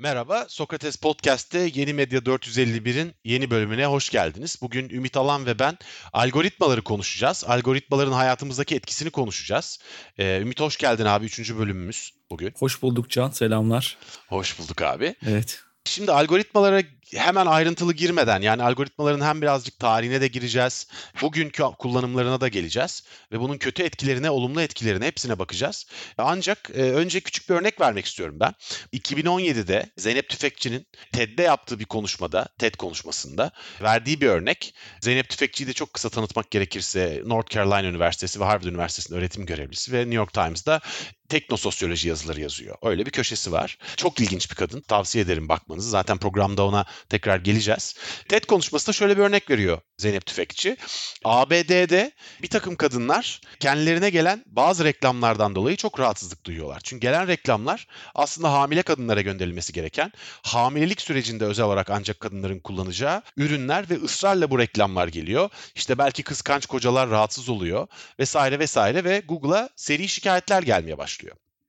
Merhaba, Sokrates Podcast'te Yeni Medya 451'in yeni bölümüne hoş geldiniz. Bugün Ümit Alan ve ben algoritmaları konuşacağız. Algoritmaların hayatımızdaki etkisini konuşacağız. Ümit hoş geldin abi, 3. bölümümüz bugün. Hoş bulduk Can, selamlar. Hoş bulduk abi. Evet. Şimdi algoritmalara hemen ayrıntılı girmeden, yani algoritmaların hem birazcık tarihine de gireceğiz, bugünkü kullanımlarına da geleceğiz ve bunun kötü etkilerine, olumlu etkilerine hepsine bakacağız. Ancak önce küçük bir örnek vermek istiyorum ben. 2017'de Zeynep Tüfekçi'nin TED'de yaptığı bir konuşmada, TED konuşmasında verdiği bir örnek. Zeynep Tüfekçi'yi de çok kısa tanıtmak gerekirse North Carolina Üniversitesi ve Harvard Üniversitesi'nin öğretim görevlisi ve New York Times'da teknososyoloji yazıları yazıyor. Öyle bir köşesi var. Çok ilginç bir kadın. Tavsiye ederim bakmanızı. Zaten programda ona tekrar geleceğiz. TED konuşmasında şöyle bir örnek veriyor Zeynep Tüfekçi. ABD'de bir takım kadınlar kendilerine gelen bazı reklamlardan dolayı çok rahatsızlık duyuyorlar. Çünkü gelen reklamlar aslında hamile kadınlara gönderilmesi gereken, hamilelik sürecinde özel olarak ancak kadınların kullanacağı ürünler ve ısrarla bu reklamlar geliyor. İşte belki kıskanç kocalar rahatsız oluyor vesaire vesaire ve Google'a seri şikayetler gelmeye başlıyor.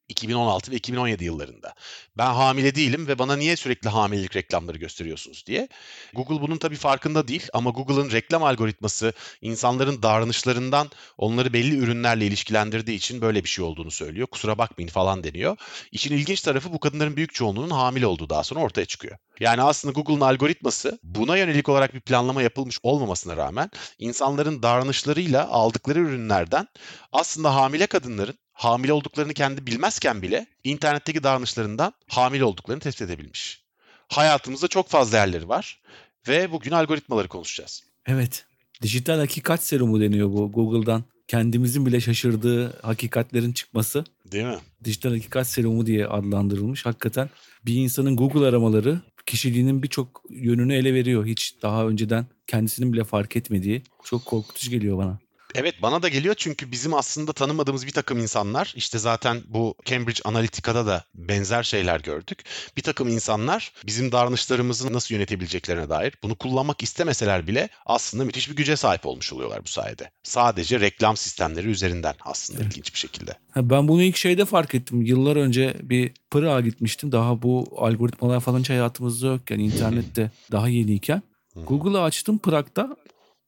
2016 ve 2017 yıllarında. Ben hamile değilim ve bana niye sürekli hamilelik reklamları gösteriyorsunuz diye. Google bunun tabii farkında değil ama Google'ın reklam algoritması insanların davranışlarından onları belli ürünlerle ilişkilendirdiği için böyle bir şey olduğunu söylüyor. Kusura bakmayın falan deniyor. İşin ilginç tarafı bu kadınların büyük çoğunluğunun hamile olduğu daha sonra ortaya çıkıyor. Yani aslında Google'ın algoritması buna yönelik olarak bir planlama yapılmış olmamasına rağmen insanların davranışlarıyla aldıkları ürünlerden aslında hamile kadınların hamile olduklarını kendi bilmezken bile internetteki davranışlarından hamile olduklarını tespit edebilmiş. Hayatımızda çok fazla yerleri var ve bugün algoritmaları konuşacağız. Evet, dijital hakikat serumu deniyor bu Google'dan. Kendimizin bile şaşırdığı hakikatlerin çıkması. Değil mi? Dijital hakikat serumu diye adlandırılmış. Hakikaten bir insanın Google aramaları kişiliğinin birçok yönünü ele veriyor. Hiç daha önceden kendisinin bile fark etmediği. Çok korkutucu geliyor bana. Evet, bana da geliyor çünkü bizim aslında tanımadığımız bir takım insanlar, işte zaten bu Cambridge Analytica'da da benzer şeyler gördük. Bir takım insanlar bizim davranışlarımızı nasıl yönetebileceklerine dair bunu kullanmak istemeseler bile aslında müthiş bir güce sahip olmuş oluyorlar bu sayede. Sadece reklam sistemleri üzerinden aslında ilginç bir şekilde. Ben bunu ilk şeyde fark ettim. Yıllar önce bir Pırağa gitmiştim. Daha bu algoritmalar falan hiç hayatımızda yokken, internette daha yeniyken. Google'ı açtım Pırak'ta.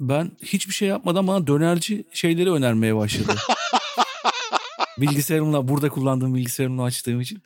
Ben hiçbir şey yapmadan bana dönerci şeyleri önermeye başladı. Bilgisayarımla, burada kullandığım bilgisayarımla açtığım için.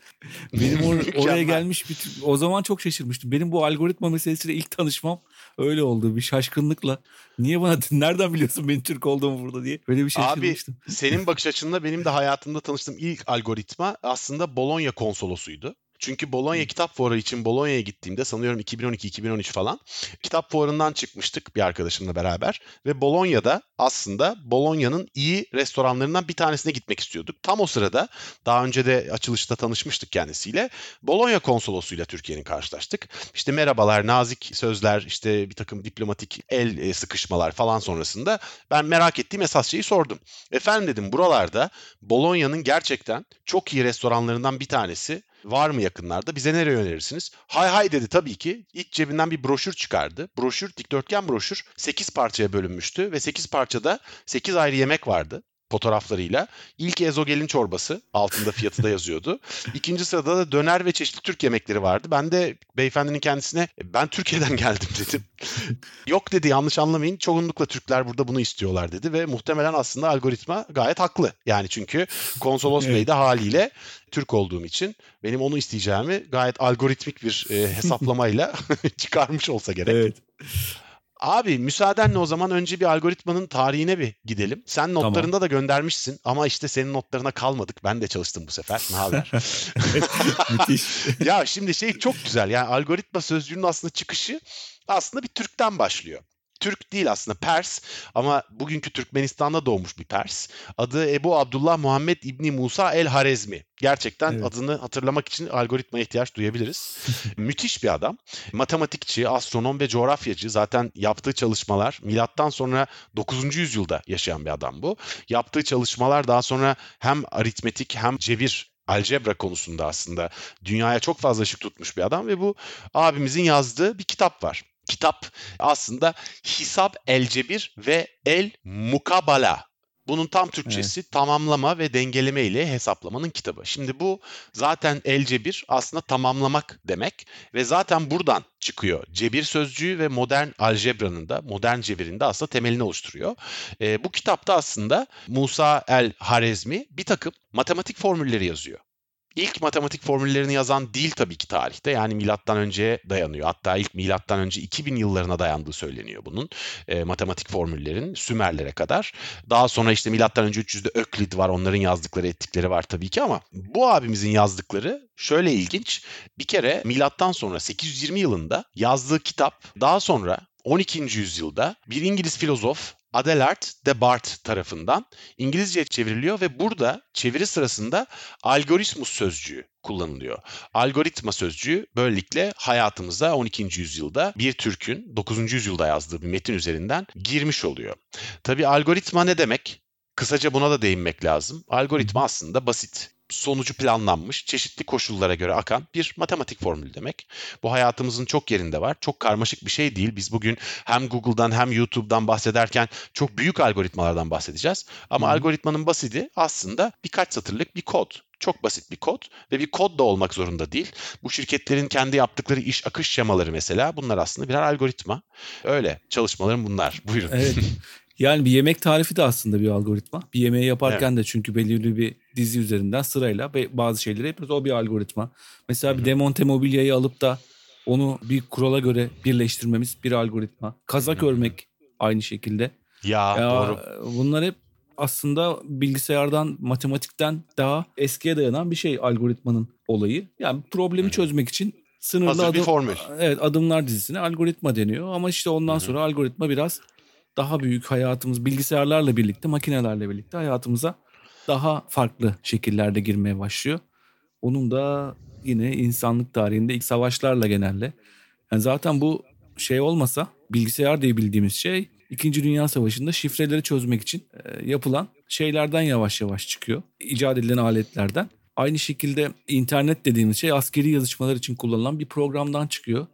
Benim oraya gelmiş bir... O zaman çok şaşırmıştım. Benim bu algoritma meselesiyle ilk tanışmam öyle oldu. Bir şaşkınlıkla. Niye bana, nereden biliyorsun benim Türk olduğumu burada diye. Böyle bir şaşırmıştım. Abi senin bakış açınla benim de hayatımda tanıştığım ilk algoritma aslında Bologna konsolosuydu. Çünkü Bologna Kitap Fuarı için Bologna'ya gittiğimde sanıyorum 2012-2013 falan kitap fuarından çıkmıştık bir arkadaşımla beraber. Ve Bologna'da aslında Bologna'nın iyi restoranlarından bir tanesine gitmek istiyorduk. Tam o sırada daha önce de açılışta tanışmıştık kendisiyle. Bologna konsolosuyla Türkiye'nin karşılaştık. İşte merhabalar, nazik sözler, işte bir takım diplomatik el sıkışmalar falan sonrasında ben merak ettiğim esas şeyi sordum. Efendim dedim, buralarda Bologna'nın gerçekten çok iyi restoranlarından bir tanesi var mı yakınlarda? Bize nereye önerirsiniz? Hay hay dedi tabii ki. İç cebinden bir broşür çıkardı. Broşür, dikdörtgen broşür. 8 parçaya bölünmüştü ve 8 parçada 8 ayrı yemek vardı fotoğraflarıyla. İlk ezogelin çorbası, altında fiyatı da yazıyordu. İkinci sırada da döner ve çeşitli Türk yemekleri vardı. Ben de beyefendinin kendisine ben Türkiye'den geldim dedim. Yok dedi, yanlış anlamayın, çoğunlukla Türkler burada bunu istiyorlar dedi ve muhtemelen aslında algoritma gayet haklı. Yani çünkü konsolos bey de haliyle Türk olduğum için benim onu isteyeceğimi gayet algoritmik bir hesaplamayla çıkarmış olsa gerek. Evet. Abi müsaadenle o zaman önce bir algoritmanın tarihine bir gidelim. Sen notlarında da göndermişsin ama işte senin notlarına kalmadık. Ben de çalıştım bu sefer. Ne haber? Müthiş. Ya şimdi şey çok güzel. Yani algoritma sözcüğünün aslında çıkışı aslında bir Türk'ten başlıyor. Türk değil aslında, Pers ama bugünkü Türkmenistan'da doğmuş bir Pers. Adı Ebu Abdullah Muhammed İbni Musa el-Harezmi. Gerçekten evet, adını hatırlamak için algoritmaya ihtiyaç duyabiliriz. Müthiş bir adam. Matematikçi, astronom ve coğrafyacı. Zaten yaptığı çalışmalar milattan sonra 9. yüzyılda yaşayan bir adam bu. Yaptığı çalışmalar daha sonra hem aritmetik hem cebir, algebra konusunda aslında dünyaya çok fazla ışık tutmuş bir adam ve bu abimizin yazdığı bir kitap var. Kitap aslında Hisab el-Cebir ve el-Mukabala. Bunun tam Türkçesi tamamlama ve dengeleme ile hesaplamanın kitabı. Şimdi bu zaten el-Cebir aslında tamamlamak demek ve zaten buradan çıkıyor. Cebir sözcüğü ve modern aljebranın da, modern cebirin de aslında temelini oluşturuyor. Bu kitapta aslında Musa el-Harezmi bir takım matematik formülleri yazıyor. İlk matematik formüllerini yazan değil tabii ki tarihte. Yani milattan önceye dayanıyor. Hatta ilk milattan önce 2000 yıllarına dayandığı söyleniyor bunun. Matematik formüllerin Sümerlere kadar. Daha sonra işte milattan önce 300'de Öklid var. Onların yazdıkları, ettikleri var tabii ki ama bu abimizin yazdıkları şöyle ilginç. Bir kere milattan sonra 820 yılında yazdığı kitap daha sonra 12. yüzyılda bir İngiliz filozof Adelard de Bart tarafından İngilizce'ye çevriliyor ve burada çeviri sırasında algoritmus sözcüğü kullanılıyor. Algoritma sözcüğü böylelikle hayatımıza 12. yüzyılda bir Türk'ün 9. yüzyılda yazdığı bir metin üzerinden girmiş oluyor. Tabii algoritma ne demek? Kısaca buna da değinmek lazım. Algoritma aslında basit, sonucu planlanmış, çeşitli koşullara göre akan bir matematik formülü demek. Bu hayatımızın çok yerinde var. Çok karmaşık bir şey değil. Biz bugün hem Google'dan hem YouTube'dan bahsederken çok büyük algoritmalardan bahsedeceğiz. Ama algoritmanın basiti aslında birkaç satırlık bir kod. Çok basit bir kod ve bir kod da olmak zorunda değil. Bu şirketlerin kendi yaptıkları iş akış şemaları mesela, bunlar aslında birer algoritma. Öyle çalışmalarım bunlar. Buyurun. Evet. Yani bir yemek tarifi de aslında bir algoritma. Bir yemeği yaparken de çünkü belirli bir dizi üzerinden sırayla bazı şeyleri yapıyoruz. O bir algoritma. Mesela bir demonte mobilyayı alıp da onu bir kurala göre birleştirmemiz bir algoritma. Kazak örmek aynı şekilde. Ya doğru. Bunlar hep aslında bilgisayardan, matematikten daha eskiye dayanan bir şey algoritmanın olayı. Yani problemi çözmek için sınırlı adımlar dizisine algoritma deniyor. Ama işte ondan sonra algoritma biraz daha büyük, hayatımız bilgisayarlarla birlikte, makinelerle birlikte hayatımıza daha farklı şekillerde girmeye başlıyor. Onun da yine insanlık tarihinde ilk savaşlarla genelde. Yani zaten bu şey olmasa, bilgisayar diye bildiğimiz şey 2. Dünya Savaşı'nda şifreleri çözmek için yapılan şeylerden yavaş yavaş çıkıyor. İcat edilen aletlerden. Aynı şekilde internet dediğimiz şey askeri yazışmalar için kullanılan bir programdan çıkıyor.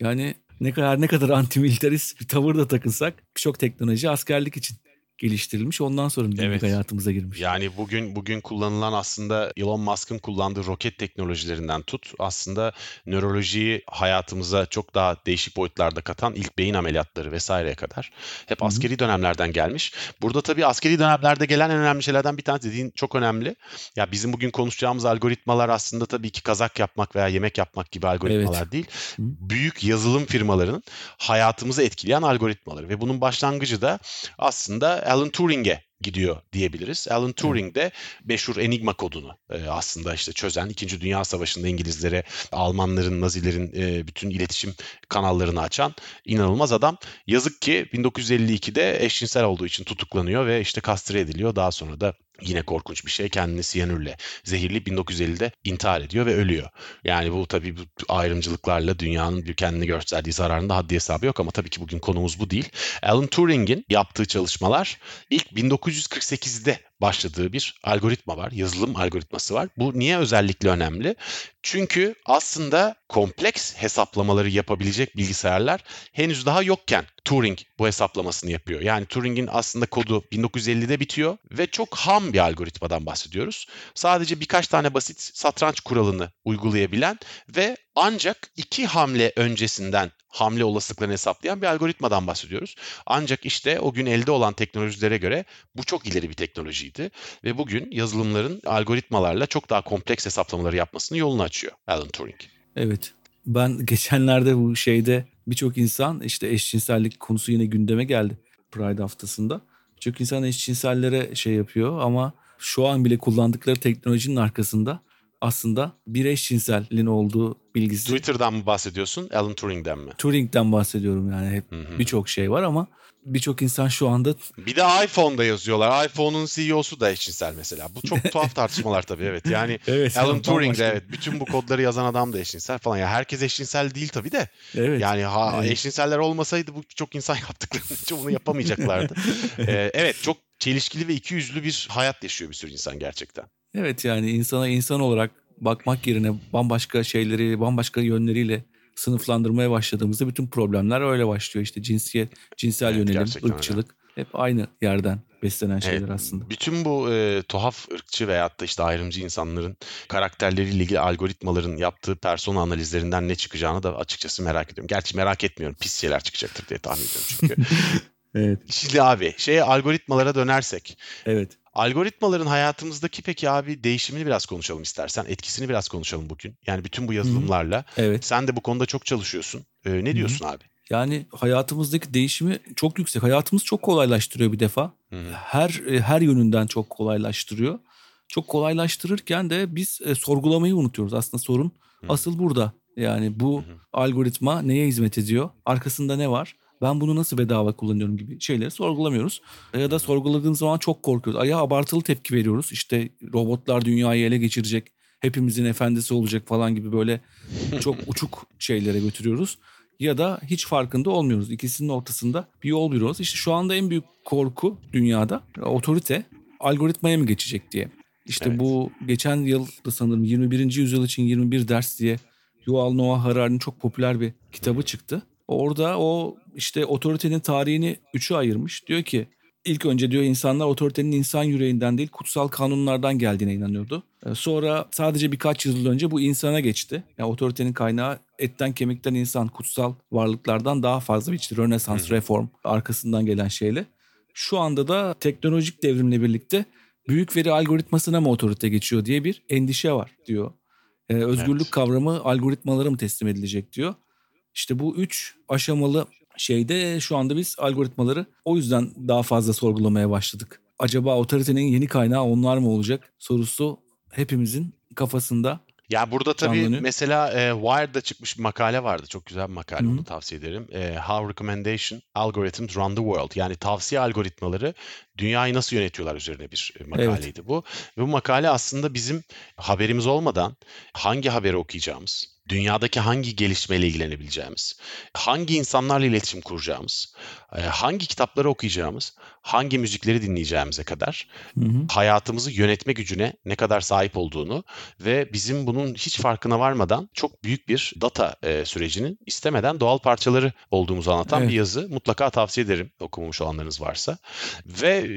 Yani ne kadar antimilitarist bir tavır da takınsak çok teknoloji askerlik için geliştirilmiş. Ondan sonra günlük hayatımıza girmiş. Yani bugün kullanılan aslında Elon Musk'ın kullandığı roket teknolojilerinden tut, aslında nörolojiyi hayatımıza çok daha değişik boyutlarda katan ilk beyin ameliyatları vesaireye kadar hep askeri dönemlerden gelmiş. Burada tabii askeri dönemlerde gelen en önemli şeylerden bir tanesi, dediğin çok önemli. Ya bizim bugün konuşacağımız algoritmalar aslında tabii ki kazak yapmak veya yemek yapmak gibi algoritmalar değil. Büyük yazılım firmalarının hayatımızı etkileyen algoritmaları ve bunun başlangıcı da aslında Alan Turing'e gidiyor diyebiliriz. Alan Turing de meşhur Enigma kodunu aslında işte çözen, 2. Dünya Savaşı'nda İngilizlere, Almanların, Nazilerin bütün iletişim kanallarını açan inanılmaz adam. Yazık ki 1952'de eşcinsel olduğu için tutuklanıyor ve işte kastre ediliyor. Daha sonra da yine korkunç bir şey, kendini siyanürle zehirli 1950'de intihar ediyor ve ölüyor. Yani bu tabii bu ayrımcılıklarla dünyanın kendini gösterdiği zararın da haddi hesabı yok ama tabii ki bugün konumuz bu değil. Alan Turing'in yaptığı çalışmalar ilk 1948'de başladığı bir algoritma var. Yazılım algoritması var. Bu niye özellikle önemli? Çünkü aslında kompleks hesaplamaları yapabilecek bilgisayarlar henüz daha yokken Turing bu hesaplamasını yapıyor. Yani Turing'in aslında kodu 1950'de bitiyor ve çok ham bir algoritmadan bahsediyoruz. Sadece birkaç tane basit satranç kuralını uygulayabilen ve ancak 2 hamle öncesinden hamle olasılıklarını hesaplayan bir algoritmadan bahsediyoruz. Ancak işte o gün elde olan teknolojilere göre bu çok ileri bir teknolojiydi ve bugün yazılımların algoritmalarla çok daha kompleks hesaplamaları yapmasının yolunu açıyor Alan Turing. Evet. Ben geçenlerde bu şeyde birçok insan işte eşcinsellik konusu yine gündeme geldi Pride haftasında. Birçok insan eşcinsellere şey yapıyor ama şu an bile kullandıkları teknolojinin arkasında aslında bir eşcinselliğin olduğu bilgisi. Twitter'dan mı bahsediyorsun, Alan Turing'den mi? Turing'den bahsediyorum yani, hep birçok şey var ama birçok insan şu anda... Bir de iPhone'da yazıyorlar. iPhone'un CEO'su da eşcinsel mesela. Bu çok tuhaf tartışmalar tabii, evet. Yani evet, Alan Turing de evet, bütün bu kodları yazan adam da eşcinsel falan. Ya yani herkes eşcinsel değil tabii de. Evet. Yani evet, eşcinseller olmasaydı bu çok insan yaptıklarını çoğunu yapamayacaklardı. Evet, çok çelişkili ve ikiyüzlü bir hayat yaşıyor bir sürü insan gerçekten. Evet, yani insana insan olarak bakmak yerine bambaşka şeyleri, bambaşka yönleriyle sınıflandırmaya başladığımızda bütün problemler öyle başlıyor. İşte cinsiyet, cinsel yönelim, ırkçılık öyle, hep aynı yerden beslenen şeyler aslında. Bütün bu tuhaf ırkçı veyahut da işte ayrımcı insanların karakterleriyle ilgili algoritmaların yaptığı persona analizlerinden ne çıkacağını da açıkçası merak ediyorum. Gerçi merak etmiyorum, pis şeyler çıkacaktır diye tahmin ediyorum çünkü. Evet. Şimdi abi algoritmalara dönersek. Evet. Algoritmaların hayatımızdaki peki abi değişimini biraz konuşalım istersen. Etkisini biraz konuşalım bugün. Yani bütün bu yazılımlarla. Evet. Sen de bu konuda çok çalışıyorsun. Ne diyorsun abi? Yani hayatımızdaki değişimi çok yüksek. Hayatımız çok kolaylaştırıyor bir defa. Her yönünden çok kolaylaştırıyor. Çok kolaylaştırırken de biz sorgulamayı unutuyoruz. Aslında sorun asıl burada. Yani bu algoritma neye hizmet ediyor? Arkasında ne var? Ben bunu nasıl bedava kullanıyorum gibi şeyleri sorgulamıyoruz. Ya da sorguladığımız zaman çok korkuyoruz. Ya abartılı tepki veriyoruz. İşte robotlar dünyayı ele geçirecek, hepimizin efendisi olacak falan gibi böyle çok uçuk şeylere götürüyoruz. Ya da hiç farkında olmuyoruz. İkisinin ortasında bir yol buluyoruz. İşte şu anda en büyük korku dünyada otorite algoritmaya mı geçecek diye. İşte bu geçen yıl da sanırım 21. yüzyıl için 21 ders diye Yuval Noah Harari'nin çok popüler bir kitabı çıktı. Orada o işte otoritenin tarihini 3'e ayırmış. Diyor ki ilk önce diyor insanlar otoritenin insan yüreğinden değil kutsal kanunlardan geldiğine inanıyordu. Sonra sadece birkaç yüzyıl önce bu insana geçti. Yani otoritenin kaynağı etten kemikten insan, kutsal varlıklardan daha fazla bir işte Rönesans, reform arkasından gelen şeyle. Şu anda da teknolojik devrimle birlikte büyük veri algoritmasına mı otorite geçiyor diye bir endişe var diyor. Özgürlük kavramı algoritmalara mı teslim edilecek diyor. İşte bu 3 aşamalı şeyde şu anda biz algoritmaları o yüzden daha fazla sorgulamaya başladık. Acaba otoritenin yeni kaynağı onlar mı olacak sorusu hepimizin kafasında. Ya burada tabii canlanıyor. Mesela Wired'da çıkmış bir makale vardı. Çok güzel bir makale, onu tavsiye ederim. How Recommendation Algorithms Run the World. Yani tavsiye algoritmaları dünyayı nasıl yönetiyorlar üzerine bir makaleydi bu. Ve bu makale aslında bizim haberimiz olmadan hangi haberi okuyacağımız, dünyadaki hangi gelişmeyle ilgilenebileceğimiz, hangi insanlarla iletişim kuracağımız, hangi kitapları okuyacağımız, hangi müzikleri dinleyeceğimize kadar hayatımızı yönetme gücüne ne kadar sahip olduğunu ve bizim bunun hiç farkına varmadan çok büyük bir data sürecinin istemeden doğal parçaları olduğumuzu anlatan bir yazı. Mutlaka tavsiye ederim okumamış olanlarınız varsa. Ve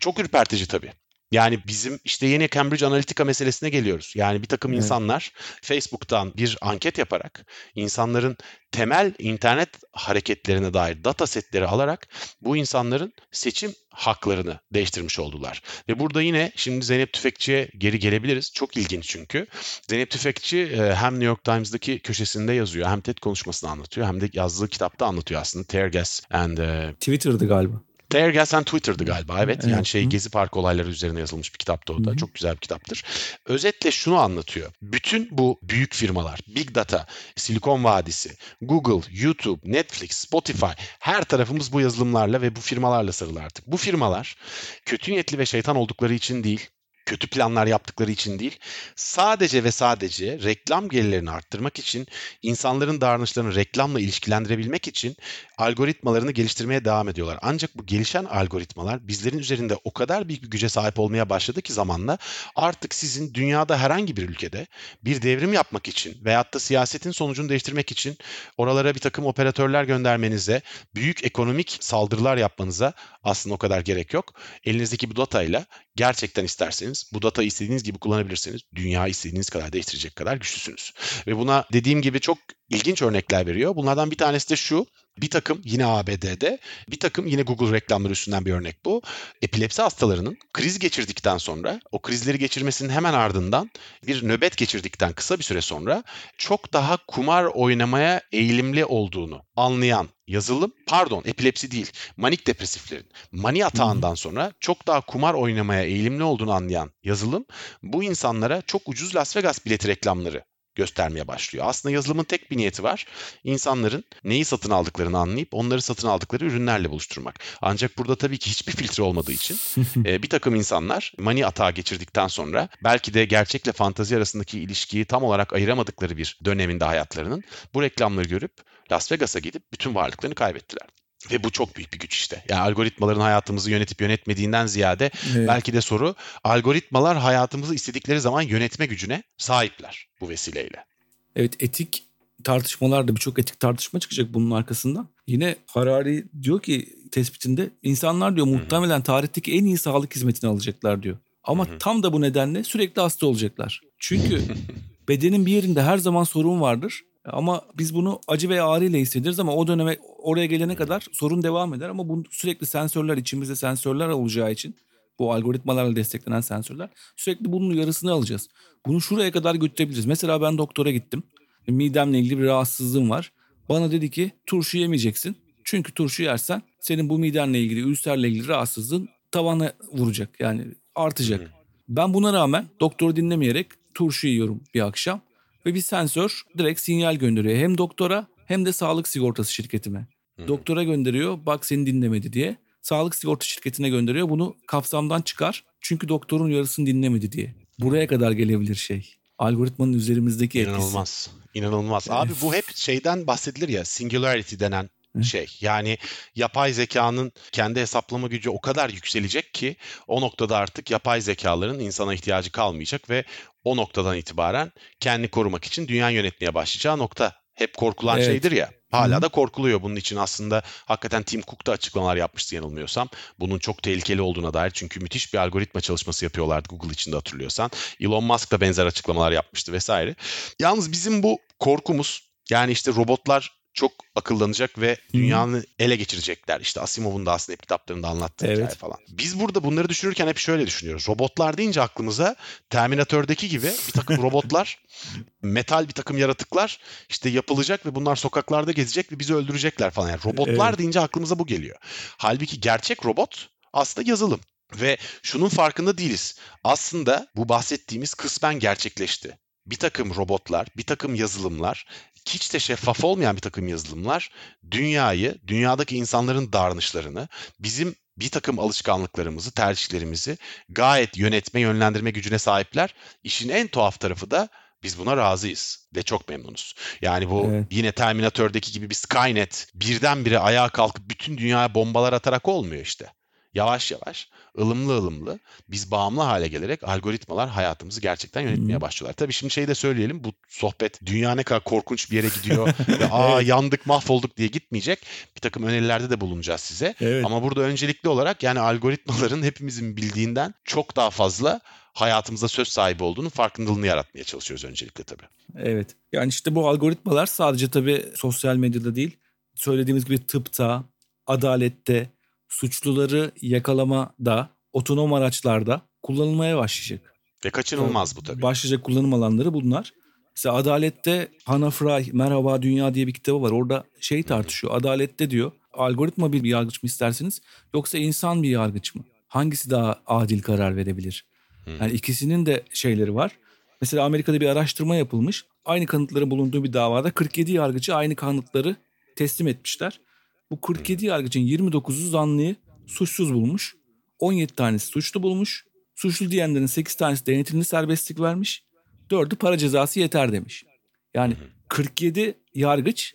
çok ürpertici tabii. Yani bizim işte yeni Cambridge Analytica meselesine geliyoruz. Yani bir takım insanlar Facebook'tan bir anket yaparak insanların temel internet hareketlerine dair data setleri alarak bu insanların seçim haklarını değiştirmiş oldular. Ve burada yine şimdi Zeynep Tüfekçi'ye geri gelebiliriz. Çok ilginç çünkü. Zeynep Tüfekçi hem New York Times'daki köşesinde yazıyor, hem TED konuşmasını anlatıyor, hem de yazdığı kitapta anlatıyor aslında. Tear Gas and... Twitter'dı galiba. Tear Gas and Twitter'dı galiba, evet. Yani Gezi Parkı olayları üzerine yazılmış bir kitaptı o da. Çok güzel bir kitaptır. Özetle şunu anlatıyor. Bütün bu büyük firmalar, Big Data, Silikon Vadisi, Google, YouTube, Netflix, Spotify, her tarafımız bu yazılımlarla ve bu firmalarla sarılı artık. Bu firmalar kötü niyetli ve şeytan oldukları için değil, kötü planlar yaptıkları için değil, sadece ve sadece reklam gelirlerini arttırmak için, insanların davranışlarını reklamla ilişkilendirebilmek için algoritmalarını geliştirmeye devam ediyorlar. Ancak bu gelişen algoritmalar bizlerin üzerinde o kadar büyük bir güce sahip olmaya başladı ki zamanla artık sizin dünyada herhangi bir ülkede bir devrim yapmak için veyahut da siyasetin sonucunu değiştirmek için oralara bir takım operatörler göndermenize, büyük ekonomik saldırılar yapmanıza aslında o kadar gerek yok. Elinizdeki bu datayla gerçekten isterseniz bu datayı istediğiniz gibi kullanabilirsiniz. Dünyayı istediğiniz kadar değiştirecek kadar güçlüsünüz. Ve buna dediğim gibi çok ilginç örnekler veriyor. Bunlardan bir tanesi de şu. Bir takım yine ABD'de, bir takım yine Google reklamları üstünden bir örnek bu. Epilepsi hastalarının kriz geçirdikten sonra, o krizleri geçirmesinin hemen ardından bir nöbet geçirdikten kısa bir süre sonra çok daha kumar oynamaya eğilimli olduğunu anlayan yazılım, pardon epilepsi değil, manik depresiflerin mani atağından sonra çok daha kumar oynamaya eğilimli olduğunu anlayan yazılım bu insanlara çok ucuz Las Vegas bileti reklamları göstermeye başlıyor. Aslında yazılımın tek bir niyeti var. İnsanların neyi satın aldıklarını anlayıp onları satın aldıkları ürünlerle buluşturmak. Ancak burada tabii ki hiçbir filtre olmadığı için bir takım insanlar mani atağı geçirdikten sonra belki de gerçekle fantazi arasındaki ilişkiyi tam olarak ayıramadıkları bir döneminde hayatlarının bu reklamları görüp Las Vegas'a gidip bütün varlıklarını kaybettiler. Ve bu çok büyük bir güç işte. Yani algoritmaların hayatımızı yönetip yönetmediğinden ziyade belki de soru algoritmalar hayatımızı istedikleri zaman yönetme gücüne sahipler bu vesileyle. Evet, etik tartışmalarda birçok etik tartışma çıkacak bunun arkasından. Yine Harari diyor ki tespitinde insanlar diyor muhtemelen tarihteki en iyi sağlık hizmetini alacaklar diyor. Ama tam da bu nedenle sürekli hasta olacaklar. Çünkü bedenin bir yerinde her zaman sorun vardır. Ama biz bunu acı ve ağrıyla hissederiz ama o döneme oraya gelene kadar sorun devam eder. Ama bu sürekli sensörler, içimizde sensörler olacağı için bu algoritmalarla desteklenen sensörler sürekli bunun uyarısını alacağız. Bunu şuraya kadar götürebiliriz. Mesela ben doktora gittim. Midemle ilgili bir rahatsızlığım var. Bana dedi ki turşu yemeyeceksin. Çünkü turşu yersen senin bu midenle ilgili, ülserle ilgili rahatsızlığın tavana vuracak. Yani artacak. Ben buna rağmen doktoru dinlemeyerek turşu yiyorum bir akşam. Ve bir sensör direkt sinyal gönderiyor hem doktora hem de sağlık sigortası şirketime. Doktora gönderiyor bak seni dinlemedi diye. Sağlık sigorta şirketine gönderiyor bunu kapsamdan çıkar. Çünkü doktorun uyarısını dinlemedi diye. Buraya kadar gelebilir şey. Algoritmanın üzerimizdeki etkisi. İnanılmaz. İnanılmaz. Evet. Abi bu hep şeyden bahsedilir ya, singularity denen şey. Yani yapay zekanın kendi hesaplama gücü o kadar yükselecek ki o noktada artık yapay zekaların insana ihtiyacı kalmayacak ve o noktadan itibaren kendini korumak için dünya yönetmeye başlayacağı nokta. Hep korkulan şeydir ya. Hala da korkuluyor bunun için aslında. Hakikaten Tim Cook da açıklamalar yapmıştı yanılmıyorsam. Bunun çok tehlikeli olduğuna dair. Çünkü müthiş bir algoritma çalışması yapıyorlardı Google içinde hatırlıyorsan. Elon Musk da benzer açıklamalar yapmıştı vesaire. Yalnız bizim bu korkumuz yani işte robotlar çok akıllanacak ve dünyanın ele geçirecekler. İşte Asimov'un da aslında hep kitaplarında anlattığı hikaye falan. Biz burada bunları düşünürken hep şöyle düşünüyoruz. Robotlar deyince aklımıza Terminator'daki gibi bir takım robotlar, metal bir takım yaratıklar işte yapılacak ve bunlar sokaklarda gezecek ve bizi öldürecekler falan. Yani robotlar deyince aklımıza bu geliyor. Halbuki gerçek robot aslında yazılım. Ve şunun farkında değiliz. Aslında bu bahsettiğimiz kısmen gerçekleşti. Bir takım robotlar, bir takım yazılımlar, hiç de şeffaf olmayan bir takım yazılımlar dünyayı, dünyadaki insanların davranışlarını, bizim bir takım alışkanlıklarımızı, tercihlerimizi gayet yönetme, yönlendirme gücüne sahipler. İşin en tuhaf tarafı da biz buna razıyız ve çok memnunuz. Yani bu yine Terminator'daki gibi bir Skynet birdenbire ayağa kalkıp bütün dünyaya bombalar atarak olmuyor işte. Yavaş yavaş, ılımlı ılımlı biz bağımlı hale gelerek algoritmalar hayatımızı gerçekten yönetmeye başlıyorlar. Tabii şimdi şeyi de söyleyelim, bu sohbet dünya ne kadar korkunç bir yere gidiyor ve yandık mahvolduk diye gitmeyecek. Bir takım önerilerde de bulunacağız size. Evet. Ama burada öncelikli olarak yani algoritmaların hepimizin bildiğinden çok daha fazla hayatımızda söz sahibi olduğunun farkındalığını yaratmaya çalışıyoruz öncelikle tabii. Evet, yani işte bu algoritmalar sadece tabii sosyal medyada değil, söylediğimiz gibi tıpta, adalette, suçluları yakalamada, otonom araçlarda kullanılmaya başlayacak. Ve kaçınılmaz bu tabii. Başlayacak kullanım alanları bunlar. Mesela adalette Hannah Fry, Merhaba Dünya diye bir kitabı var. Orada şey tartışıyor. Adalette diyor, algoritma bir yargıç mı istersiniz yoksa insan bir yargıç mı? Hangisi daha adil karar verebilir? Yani ikisinin de şeyleri var. Mesela Amerika'da bir araştırma yapılmış. Aynı kanıtların bulunduğu bir davada 47 yargıcı aynı kanıtları teslim etmişler. Bu 47 yargıcın 29'u zanlıyı suçsuz bulmuş. 17 tanesi suçlu bulmuş. Suçlu diyenlerin 8 tanesi denetimli serbestlik vermiş. 4'ü para cezası yeter demiş. Yani 47 yargıç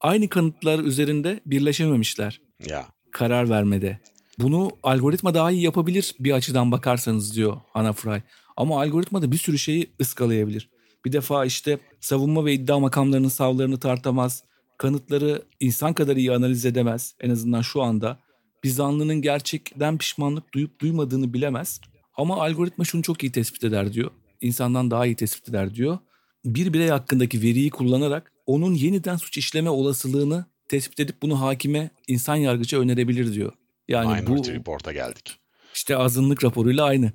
aynı kanıtlar üzerinde birleşememişler. Ya. Karar vermede. Bunu algoritma daha iyi yapabilir bir açıdan bakarsanız diyor Hannah Fry. Ama algoritma da bir sürü şeyi ıskalayabilir. Bir defa işte savunma ve iddia makamlarının savlarını tartamaz. Kanıtları insan kadar iyi analiz edemez. En azından şu anda bir zanlının gerçekten pişmanlık duyup duymadığını bilemez. Ama algoritma şunu çok iyi tespit eder diyor. İnsandan daha iyi tespit eder diyor. Bir birey hakkındaki veriyi kullanarak onun yeniden suç işleme olasılığını tespit edip bunu hakime, insan yargıça önerebilir diyor. Yani Minority Report'a geldik. İşte azınlık raporuyla aynı.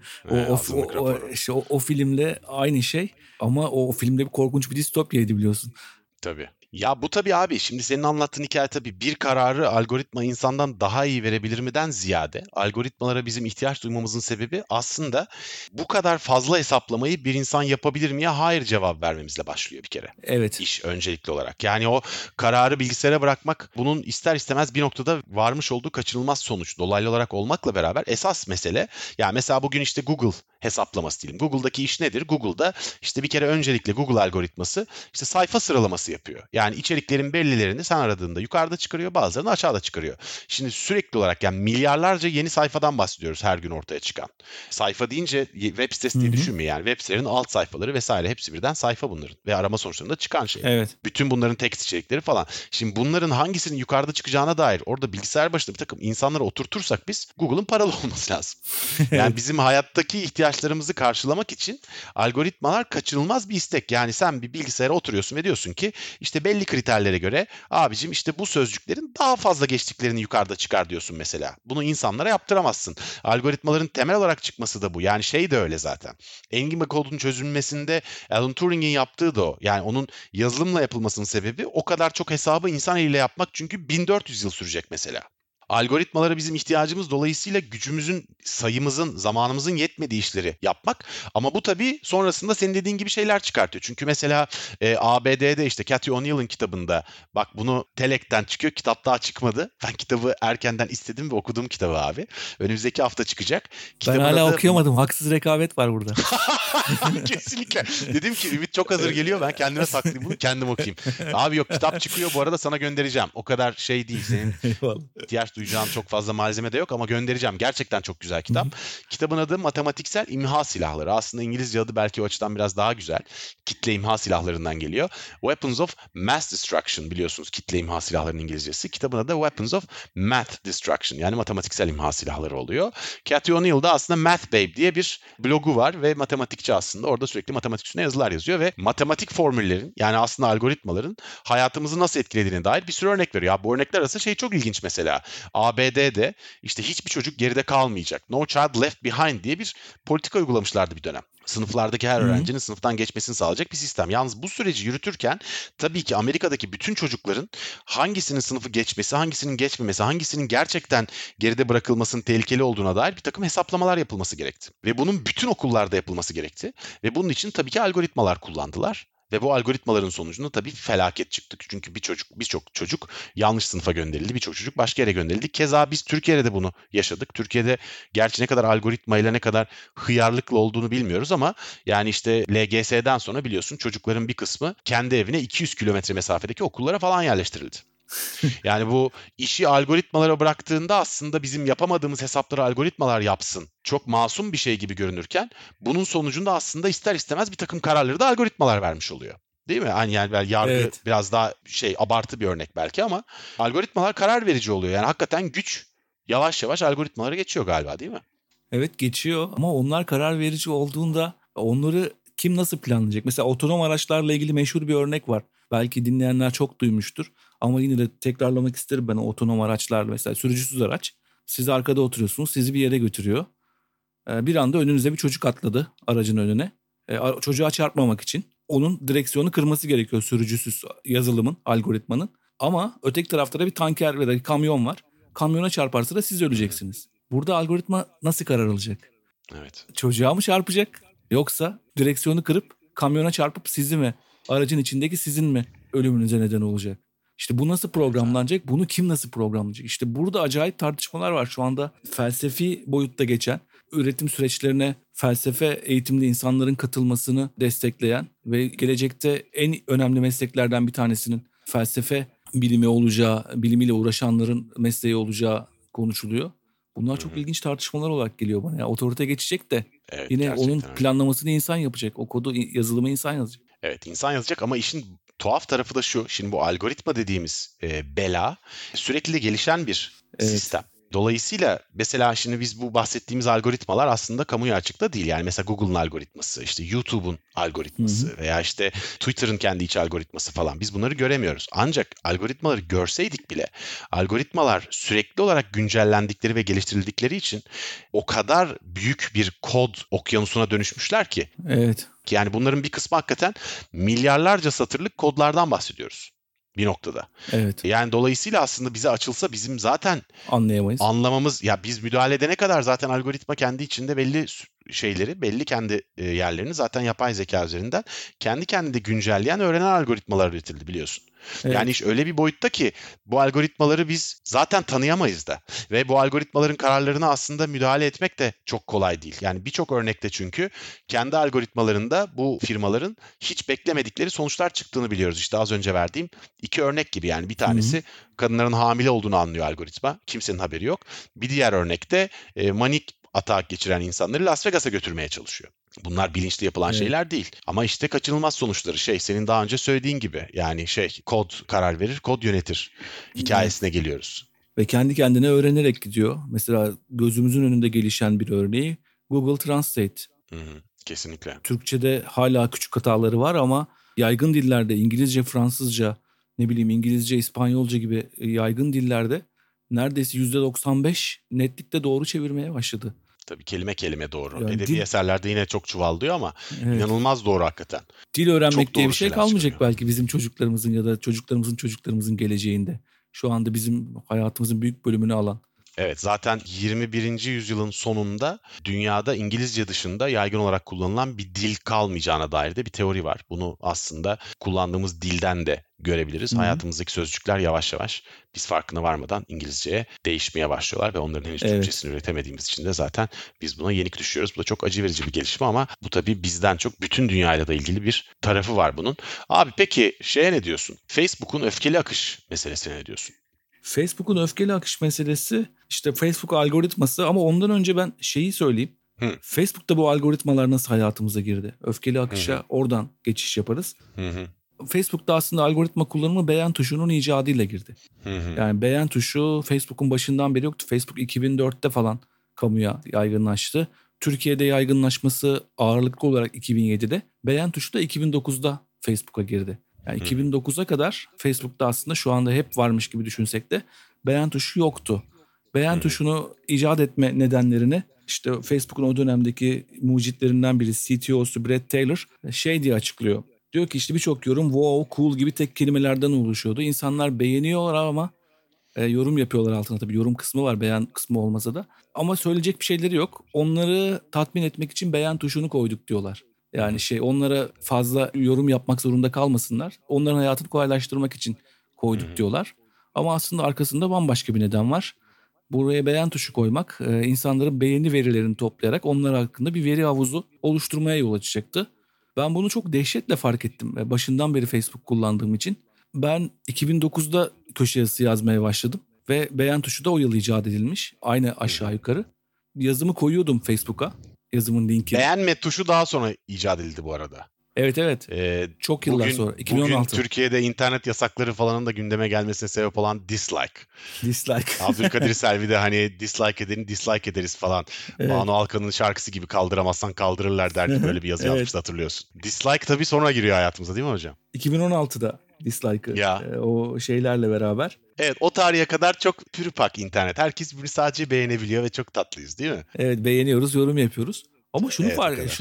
O filmle aynı şey ama o filmde bir korkunç bir distopyaydı biliyorsun. Tabii. Ya bu tabii abi, şimdi senin anlattığın hikaye tabii bir kararı algoritma insandan daha iyi verebilir mi'den ziyade algoritmalara bizim ihtiyaç duymamızın sebebi aslında bu kadar fazla hesaplamayı bir insan yapabilir mi'ye hayır cevap vermemizle başlıyor bir kere. Evet. İş öncelikli olarak. Yani o kararı bilgisayara bırakmak bunun ister istemez bir noktada varmış olduğu kaçınılmaz sonuç dolaylı olarak olmakla beraber esas mesele, ya mesela bugün işte Google hesaplaması diyelim. Google'daki iş nedir? Google'da işte bir kere öncelikle Google algoritması işte sayfa sıralaması yapıyor. Yani içeriklerin bellilerini sen aradığında yukarıda çıkarıyor, bazılarını aşağıda çıkarıyor. Şimdi sürekli olarak yani milyarlarca yeni sayfadan bahsediyoruz her gün ortaya çıkan. Sayfa deyince web sitesi diye düşünme yani. Web sitelerin alt sayfaları vesaire hepsi birden sayfa bunların ve arama sonuçlarında çıkan şey. Evet. Bütün bunların tekst içerikleri falan. Şimdi bunların hangisinin yukarıda çıkacağına dair orada bilgisayar başında bir takım insanları oturtursak biz Google'ın paralı olması lazım. Yani bizim hayattaki ihtiyaçlarımızı karşılamak için algoritmalar kaçınılmaz bir istek. Yani sen bir bilgisayara oturuyorsun ve diyorsun ki işte belli kriterlere göre abicim işte bu sözcüklerin daha fazla geçtiklerini yukarıda çıkar diyorsun mesela. Bunu insanlara yaptıramazsın. Algoritmaların temel olarak çıkması da bu. Yani şey de öyle zaten. Engin kodun çözülmesinde Alan Turing'in yaptığı da o. Yani onun yazılımla yapılmasının sebebi o kadar çok hesabı insan eliyle yapmak, çünkü 1400 yıl sürecek mesela. Algoritmalara bizim ihtiyacımız dolayısıyla gücümüzün, sayımızın, zamanımızın yetmediği işleri yapmak. Ama bu tabii sonrasında senin dediğin gibi şeyler çıkartıyor. Çünkü mesela ABD'de işte Cathy O'Neill'in kitabında, bak bunu Telek'ten çıkıyor, kitap daha çıkmadı. Ben kitabı erkenden istedim ve okudum kitabı abi. Önümüzdeki hafta çıkacak. Kitabın ben hala okuyamadım. Haksız rekabet var burada. Kesinlikle. Dedim ki Ümit çok hazır geliyor, ben kendime saklayayım bunu, kendim okuyayım. Abi yok, kitap çıkıyor bu arada, sana göndereceğim. O kadar şey değil senin. Diğer duyacağım çok fazla malzeme de yok ama göndereceğim. Gerçekten çok güzel kitap. Kitabın adı Matematiksel İmha Silahları. Aslında İngilizce adı belki o açıdan biraz daha güzel. Kitle imha silahlarından geliyor. Weapons of Math Destruction, biliyorsunuz kitle imha silahlarının İngilizcesi. Kitabın adı Weapons of Math Destruction, yani matematiksel imha silahları oluyor. Cathy O'Neill'da aslında Math Babe diye bir blogu var ve matematikçi aslında. Orada sürekli matematik üstüne yazılar yazıyor ve matematik formüllerin, yani aslında algoritmaların hayatımızı nasıl etkilediğine dair bir sürü örnek veriyor. Bu örnekler arasında şey çok ilginç mesela. ABD'de işte hiçbir çocuk geride kalmayacak, No Child Left Behind diye bir politika uygulamışlardı bir dönem. Sınıflardaki her öğrencinin sınıftan geçmesini sağlayacak bir sistem. Yalnız bu süreci yürütürken tabii ki Amerika'daki bütün çocukların hangisinin sınıfı geçmesi, hangisinin geçmemesi, hangisinin gerçekten geride bırakılmasının tehlikeli olduğuna dair bir takım hesaplamalar yapılması gerekti. Ve bunun bütün okullarda yapılması gerekti. Ve bunun için tabii ki algoritmalar kullandılar. Ve bu algoritmaların sonucunda tabii felaket çıktı. Çünkü birçok çocuk yanlış sınıfa gönderildi. Birçok çocuk başka yere gönderildi. Keza biz Türkiye'de de bunu yaşadık. Türkiye'de gerçi ne kadar algoritmayla ne kadar hıyarlıkla olduğunu bilmiyoruz ama yani işte LGS'den sonra biliyorsun çocukların bir kısmı kendi evine 200 kilometre mesafedeki okullara falan yerleştirildi. Yani bu işi algoritmalara bıraktığında aslında bizim yapamadığımız hesapları algoritmalar yapsın, çok masum bir şey gibi görünürken bunun sonucunda aslında ister istemez bir takım kararları da algoritmalar vermiş oluyor. Değil mi? Yani yargı evet. Biraz daha abartı bir örnek belki ama algoritmalar karar verici oluyor. Yani hakikaten güç yavaş yavaş algoritmalara geçiyor galiba, değil mi? Evet, geçiyor ama onlar karar verici olduğunda onları kim nasıl planlayacak? Mesela otonom araçlarla ilgili meşhur bir örnek var. Belki dinleyenler çok duymuştur. Ama yine de tekrarlamak isterim ben, otonom araçlar mesela sürücüsüz araç. Siz arkada oturuyorsunuz, sizi bir yere götürüyor. Bir anda önünüze bir çocuk atladı aracın önüne. Çocuğa çarpmamak için onun direksiyonu kırması gerekiyor sürücüsüz yazılımın, algoritmanın. Ama öteki tarafta da bir tanker veya kamyon var. Kamyona çarparsa da siz öleceksiniz. Burada algoritma nasıl karar alacak? Evet. Çocuğa mı çarpacak? Yoksa direksiyonu kırıp kamyona çarpıp sizi mi, aracın içindeki sizin mi ölümünüze neden olacak? İşte bu nasıl programlanacak? Bunu kim nasıl programlayacak? İşte burada acayip tartışmalar var şu anda. Felsefi boyutta geçen, üretim süreçlerine felsefe eğitimde insanların katılmasını destekleyen ve gelecekte en önemli mesleklerden bir tanesinin felsefe bilimi olacağı, bilimiyle uğraşanların mesleği olacağı konuşuluyor. Bunlar çok ilginç tartışmalar olarak geliyor bana. Yani otorite geçecek de evet, yine onun planlamasını insan yapacak. O kodu, yazılımı insan yazacak. Evet, insan yazacak ama işin tuhaf tarafı da şu. Şimdi bu algoritma dediğimiz bela sürekli gelişen bir sistem. Dolayısıyla mesela şimdi biz bu bahsettiğimiz algoritmalar aslında kamuya açık da değil. Yani mesela Google'ın algoritması, işte YouTube'un algoritması veya işte Twitter'ın kendi iç algoritması falan. Biz bunları göremiyoruz. Ancak algoritmaları görseydik bile algoritmalar sürekli olarak güncellendikleri ve geliştirildikleri için o kadar büyük bir kod okyanusuna dönüşmüşler ki. Evet. Yani bunların bir kısmı hakikaten milyarlarca satırlık kodlardan bahsediyoruz. Bir noktada. Evet. Yani dolayısıyla aslında bize açılsa bizim zaten anlayamayız. Anlamamız, ya biz müdahale edene kadar zaten algoritma kendi içinde belli şeyleri, belli kendi yerlerini zaten yapay zeka üzerinden kendi kendine güncelleyen, öğrenen algoritmalar üretildi biliyorsun. Evet. Yani iş öyle bir boyutta ki bu algoritmaları biz zaten tanıyamayız da ve bu algoritmaların kararlarına aslında müdahale etmek de çok kolay değil. Yani birçok örnekte çünkü kendi algoritmalarında bu firmaların hiç beklemedikleri sonuçlar çıktığını biliyoruz. İşte az önce verdiğim iki örnek gibi, yani bir tanesi kadınların hamile olduğunu anlıyor algoritma. Kimsenin haberi yok. Bir diğer örnekte manik atak geçiren insanları Las Vegas'a götürmeye çalışıyor. Bunlar bilinçli yapılan şeyler değil. Ama işte kaçınılmaz sonuçları senin daha önce söylediğin gibi. Yani kod karar verir, kod yönetir hikayesine geliyoruz. Ve kendi kendine öğrenerek gidiyor. Mesela gözümüzün önünde gelişen bir örneği Google Translate. Kesinlikle. Türkçe'de hala küçük hataları var ama yaygın dillerde İngilizce, Fransızca, İngilizce, İspanyolca gibi yaygın dillerde neredeyse %95 netlikte doğru çevirmeye başladı. Tabii kelime kelime doğru. Yani edebi eserlerde yine çok çuvallıyor ama inanılmaz doğru hakikaten. Dil öğrenmek diye bir şey kalmayacak belki bizim çocuklarımızın ya da çocuklarımızın geleceğinde. Şu anda bizim hayatımızın büyük bölümünü alan. Evet, zaten 21. yüzyılın sonunda dünyada İngilizce dışında yaygın olarak kullanılan bir dil kalmayacağına dair de bir teori var. Bunu aslında kullandığımız dilden de görebiliriz. Hayatımızdaki sözcükler yavaş yavaş biz farkına varmadan İngilizceye değişmeye başlıyorlar ve onların henüz Türkçesini üretemediğimiz için de zaten biz buna yenik düşüyoruz. Bu da çok acı verici bir gelişme ama bu tabii bizden çok bütün dünyayla da ilgili bir tarafı var bunun. Abi peki ne diyorsun? Facebook'un öfkeli akış meselesine ne diyorsun? Facebook'un öfkeli akış meselesi işte Facebook algoritması ama ondan önce ben söyleyeyim. Facebook'ta bu algoritmalar nasıl hayatımıza girdi? Öfkeli akışa oradan geçiş yaparız. Facebook'ta aslında algoritma kullanımı beğen tuşunun icadıyla girdi. Yani beğen tuşu Facebook'un başından beri yoktu. Facebook 2004'te falan kamuya yaygınlaştı. Türkiye'de yaygınlaşması ağırlıklı olarak 2007'de. Beğen tuşu da 2009'da Facebook'a girdi. Yani 2009'a kadar Facebook'ta aslında şu anda hep varmış gibi düşünsek de beğen tuşu yoktu. Beğen tuşunu icat etme nedenlerini işte Facebook'un o dönemdeki mucitlerinden biri CTO'su Brad Taylor diye açıklıyor. Diyor ki işte birçok yorum wow, cool gibi tek kelimelerden oluşuyordu. İnsanlar beğeniyorlar ama yorum yapıyorlar altına, tabii yorum kısmı var beğen kısmı olmasa da. Ama söyleyecek bir şeyleri yok. Onları tatmin etmek için beğen tuşunu koyduk diyorlar. Yani onlara fazla yorum yapmak zorunda kalmasınlar. Onların hayatını kolaylaştırmak için koyduk diyorlar. Ama aslında arkasında bambaşka bir neden var. Buraya beğen tuşu koymak insanların beğeni verilerini toplayarak onlar hakkında bir veri havuzu oluşturmaya yol açacaktı. Ben bunu çok dehşetle fark ettim. Başından beri Facebook kullandığım için. Ben 2009'da köşe yazısı yazmaya başladım. Ve beğen tuşu da o yıl icat edilmiş. Aynı aşağı yukarı. Yazımı koyuyordum Facebook'a. Yazımın linki. Beğenme tuşu daha sonra icat edildi bu arada. Evet. Çok yıllar sonra. 2016. Bugün Türkiye'de internet yasakları falanın da gündeme gelmesine sebep olan dislike. Abdülkadir Selvi'de dislike edeni dislike ederiz falan. Evet. Banu Alkan'ın şarkısı gibi kaldıramazsan kaldırırlar derdi. Böyle bir yazı yazmıştı hatırlıyorsun. Dislike tabii sonra giriyor hayatımıza değil mi hocam? 2016'da dislike'ı o şeylerle beraber. Evet, o tarihe kadar çok pürpak internet. Herkes bunu sadece beğenebiliyor ve çok tatlıyız değil mi? Evet, beğeniyoruz, yorum yapıyoruz. Ama şunu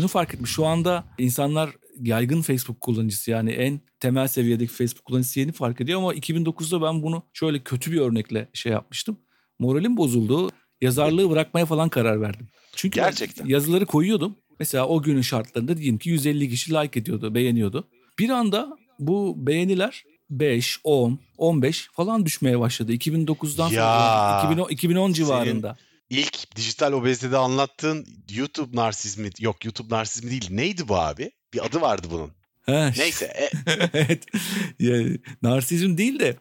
fark etmiş. Şu anda insanlar yaygın Facebook kullanıcısı, yani en temel seviyedeki Facebook kullanıcısı yeni fark ediyor. Ama 2009'da ben bunu şöyle kötü bir örnekle yapmıştım. Moralim bozuldu. Yazarlığı bırakmaya falan karar verdim. Çünkü yazıları koyuyordum. Mesela o günün şartlarında diyelim ki 150 kişi like ediyordu, beğeniyordu. Bir anda bu beğeniler 5, 10, 15 falan düşmeye başladı. 2009'dan sonra 2010 civarında. İlk dijital obezitede anlattığın YouTube narsizmi değil. Neydi bu abi? Bir adı vardı bunun. Neyse. Evet. Yani, narsizm değil de.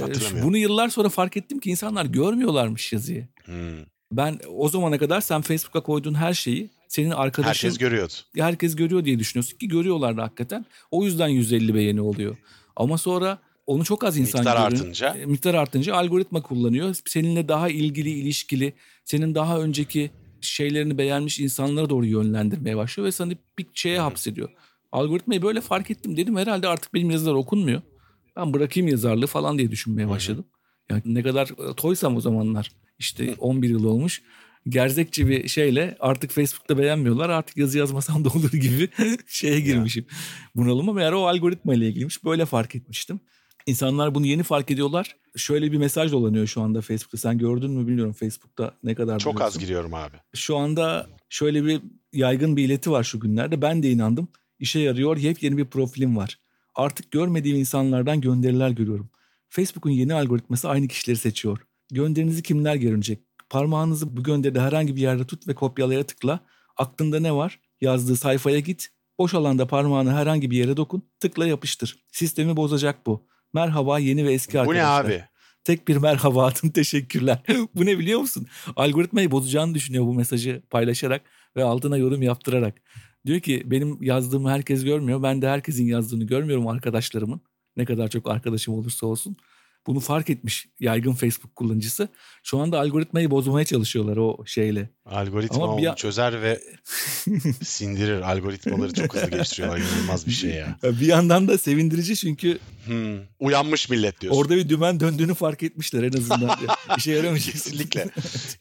Hatırlamıyorum. Bunu yıllar sonra fark ettim ki insanlar görmüyorlarmış yazıyı. Ben o zamana kadar sen Facebook'a koyduğun her şeyi senin arkadaşın... Herkes görüyordu. Herkes görüyor diye düşünüyorsun ki görüyorlar da hakikaten. O yüzden 150 beğeni oluyor. Ama sonra Onu çok az insan görüyor. Miktar artınca algoritma kullanıyor. Seninle daha ilişkili, senin daha önceki şeylerini beğenmiş insanlara doğru yönlendirmeye başlıyor ve seni bir şeye hapsediyor. Algoritmayı böyle fark ettim, dedim herhalde artık benim yazılar okunmuyor. Ben bırakayım yazarlığı falan diye düşünmeye başladım. Yani ne kadar toysam o zamanlar, işte 11 yıl olmuş. Gerzekçi bir şeyle artık Facebook'ta beğenmiyorlar, artık yazı yazmasam da olur gibi şeye girmişim. Bunalıma, meğer o algoritma ile ilgiliymiş, böyle fark etmiştim. İnsanlar bunu yeni fark ediyorlar. Şöyle bir mesaj dolanıyor şu anda Facebook'ta. Sen gördün mü bilmiyorum, Facebook'ta ne kadar... Çok az giriyorum abi. Şu anda şöyle bir yaygın bir ileti var şu günlerde. Ben de inandım. İşe yarıyor. Yepyeni bir profilim var. Artık görmediğim insanlardan gönderiler görüyorum. Facebook'un yeni algoritması aynı kişileri seçiyor. Gönderinizi kimler görecek? Parmağınızı bu gönderide herhangi bir yerde tut ve kopyalaya tıkla. Aklında ne var? Yazdığı sayfaya git. Boş alanda parmağını herhangi bir yere dokun. Tıkla yapıştır. Sistemi bozacak bu. Merhaba yeni ve eski arkadaşlar. Bu ne abi? Tek bir merhaba atın, teşekkürler. Bu ne biliyor musun? Algoritmayı bozacağını düşünüyor bu mesajı paylaşarak ve altına yorum yaptırarak. Diyor ki benim yazdığımı herkes görmüyor. Ben de herkesin yazdığını görmüyorum arkadaşlarımın. Ne kadar çok arkadaşım olursa olsun. Bunu fark etmiş yaygın Facebook kullanıcısı. Şu anda algoritmayı bozmaya çalışıyorlar o şeyle. Algoritma onu çözer ve sindirir. Algoritmaları çok hızlı geliştiriyorlar. İnanılmaz bir şey ya. Bir yandan da sevindirici çünkü... Uyanmış millet diyorsun. Orada bir dümen döndüğünü fark etmişler en azından. İşe yaramayacak. Kesinlikle.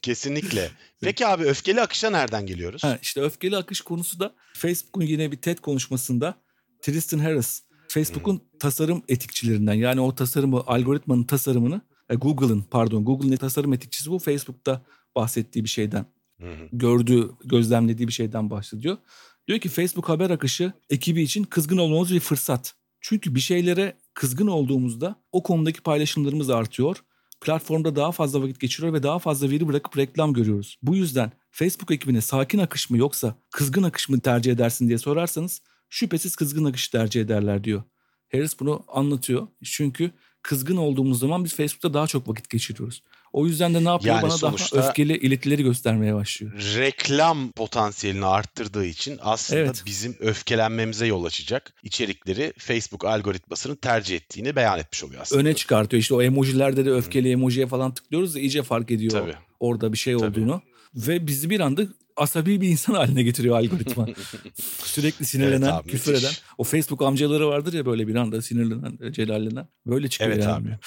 Kesinlikle. Peki abi öfkeli akışa nereden geliyoruz? Ha, işte öfkeli akış konusu da Facebook'un yine bir TED konuşmasında Tristan Harris... Facebook'un tasarım etikçilerinden, yani o tasarımı, algoritmanın tasarımını Google'ın tasarım etikçisi bu. Facebook'ta bahsettiği bir şeyden, gözlemlediği bir şeyden bahsediyor. Diyor ki Facebook haber akışı ekibi için kızgın olmamız bir fırsat. Çünkü bir şeylere kızgın olduğumuzda o konudaki paylaşımlarımız artıyor. Platformda daha fazla vakit geçiriyor ve daha fazla veri bırakıp reklam görüyoruz. Bu yüzden Facebook ekibine sakin akış mı yoksa kızgın akış mı tercih edersin diye sorarsanız şüphesiz kızgın akışı tercih ederler diyor. Harris bunu anlatıyor. Çünkü kızgın olduğumuz zaman biz Facebook'ta daha çok vakit geçiriyoruz. O yüzden de ne yapıyor? Yani bana daha öfkeli iletileri göstermeye başlıyor. Reklam potansiyelini arttırdığı için aslında bizim öfkelenmemize yol açacak içerikleri Facebook algoritmasının tercih ettiğini beyan etmiş oluyor aslında. Öne çıkartıyor. İşte o emojilerde de öfkeli emojiye falan tıklıyoruz da iyice fark ediyor orada bir şey olduğunu. Ve bizi bir anda asabi bir insan haline getiriyor algoritma. Sürekli sinirlenen, küfür eden. O Facebook amcaları vardır ya, böyle bir anda sinirlenen, celallenen. Böyle çıkıyor abi.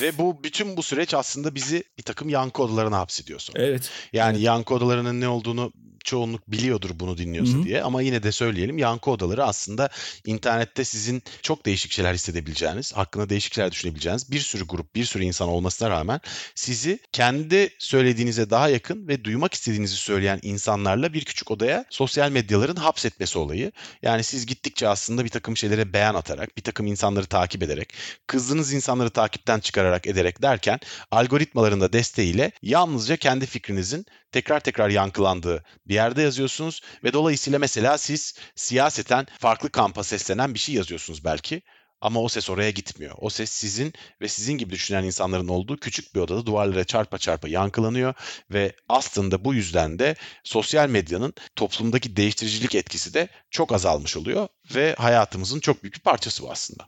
Ve bu bütün bu süreç aslında bizi bir takım yankı odalarına hapsediyor sonra. Evet. Yani yankı odalarının ne olduğunu çoğunluk biliyordur bunu dinliyorsa diye. Ama yine de söyleyelim, yankı odaları aslında internette sizin çok değişik şeyler hissedebileceğiniz, hakkında değişik şeyler düşünebileceğiniz bir sürü grup, bir sürü insan olmasına rağmen sizi kendi söylediğinize daha yakın ve duymak istediğinizi söyleyen insanlarla bir küçük odaya sosyal medyaların hapsetmesi olayı. Yani siz gittikçe aslında bir takım şeylere beyan atarak, bir takım insanları takip ederek, kızdığınız insanları takipten çıkararak ederek derken algoritmaların da desteğiyle yalnızca kendi fikrinizin tekrar tekrar yankılandığı bir yerde yazıyorsunuz ve dolayısıyla mesela siz siyaseten farklı kampa seslenen bir şey yazıyorsunuz belki. Ama o ses oraya gitmiyor. O ses sizin ve sizin gibi düşünen insanların olduğu küçük bir odada duvarlara çarpa çarpa yankılanıyor. Ve aslında bu yüzden de sosyal medyanın toplumdaki değiştiricilik etkisi de çok azalmış oluyor. Ve hayatımızın çok büyük bir parçası bu aslında.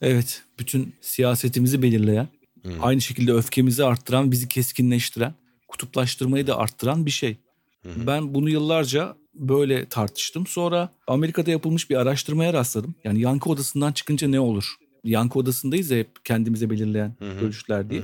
Evet, bütün siyasetimizi belirleyen, aynı şekilde öfkemizi arttıran, bizi keskinleştiren, kutuplaştırmayı da arttıran bir şey. Ben bunu yıllarca böyle tartıştım. Sonra Amerika'da yapılmış bir araştırmaya rastladım. Yani yankı odasından çıkınca ne olur? Yankı odasındayız ya hep, kendimize belirleyen görüşler diye.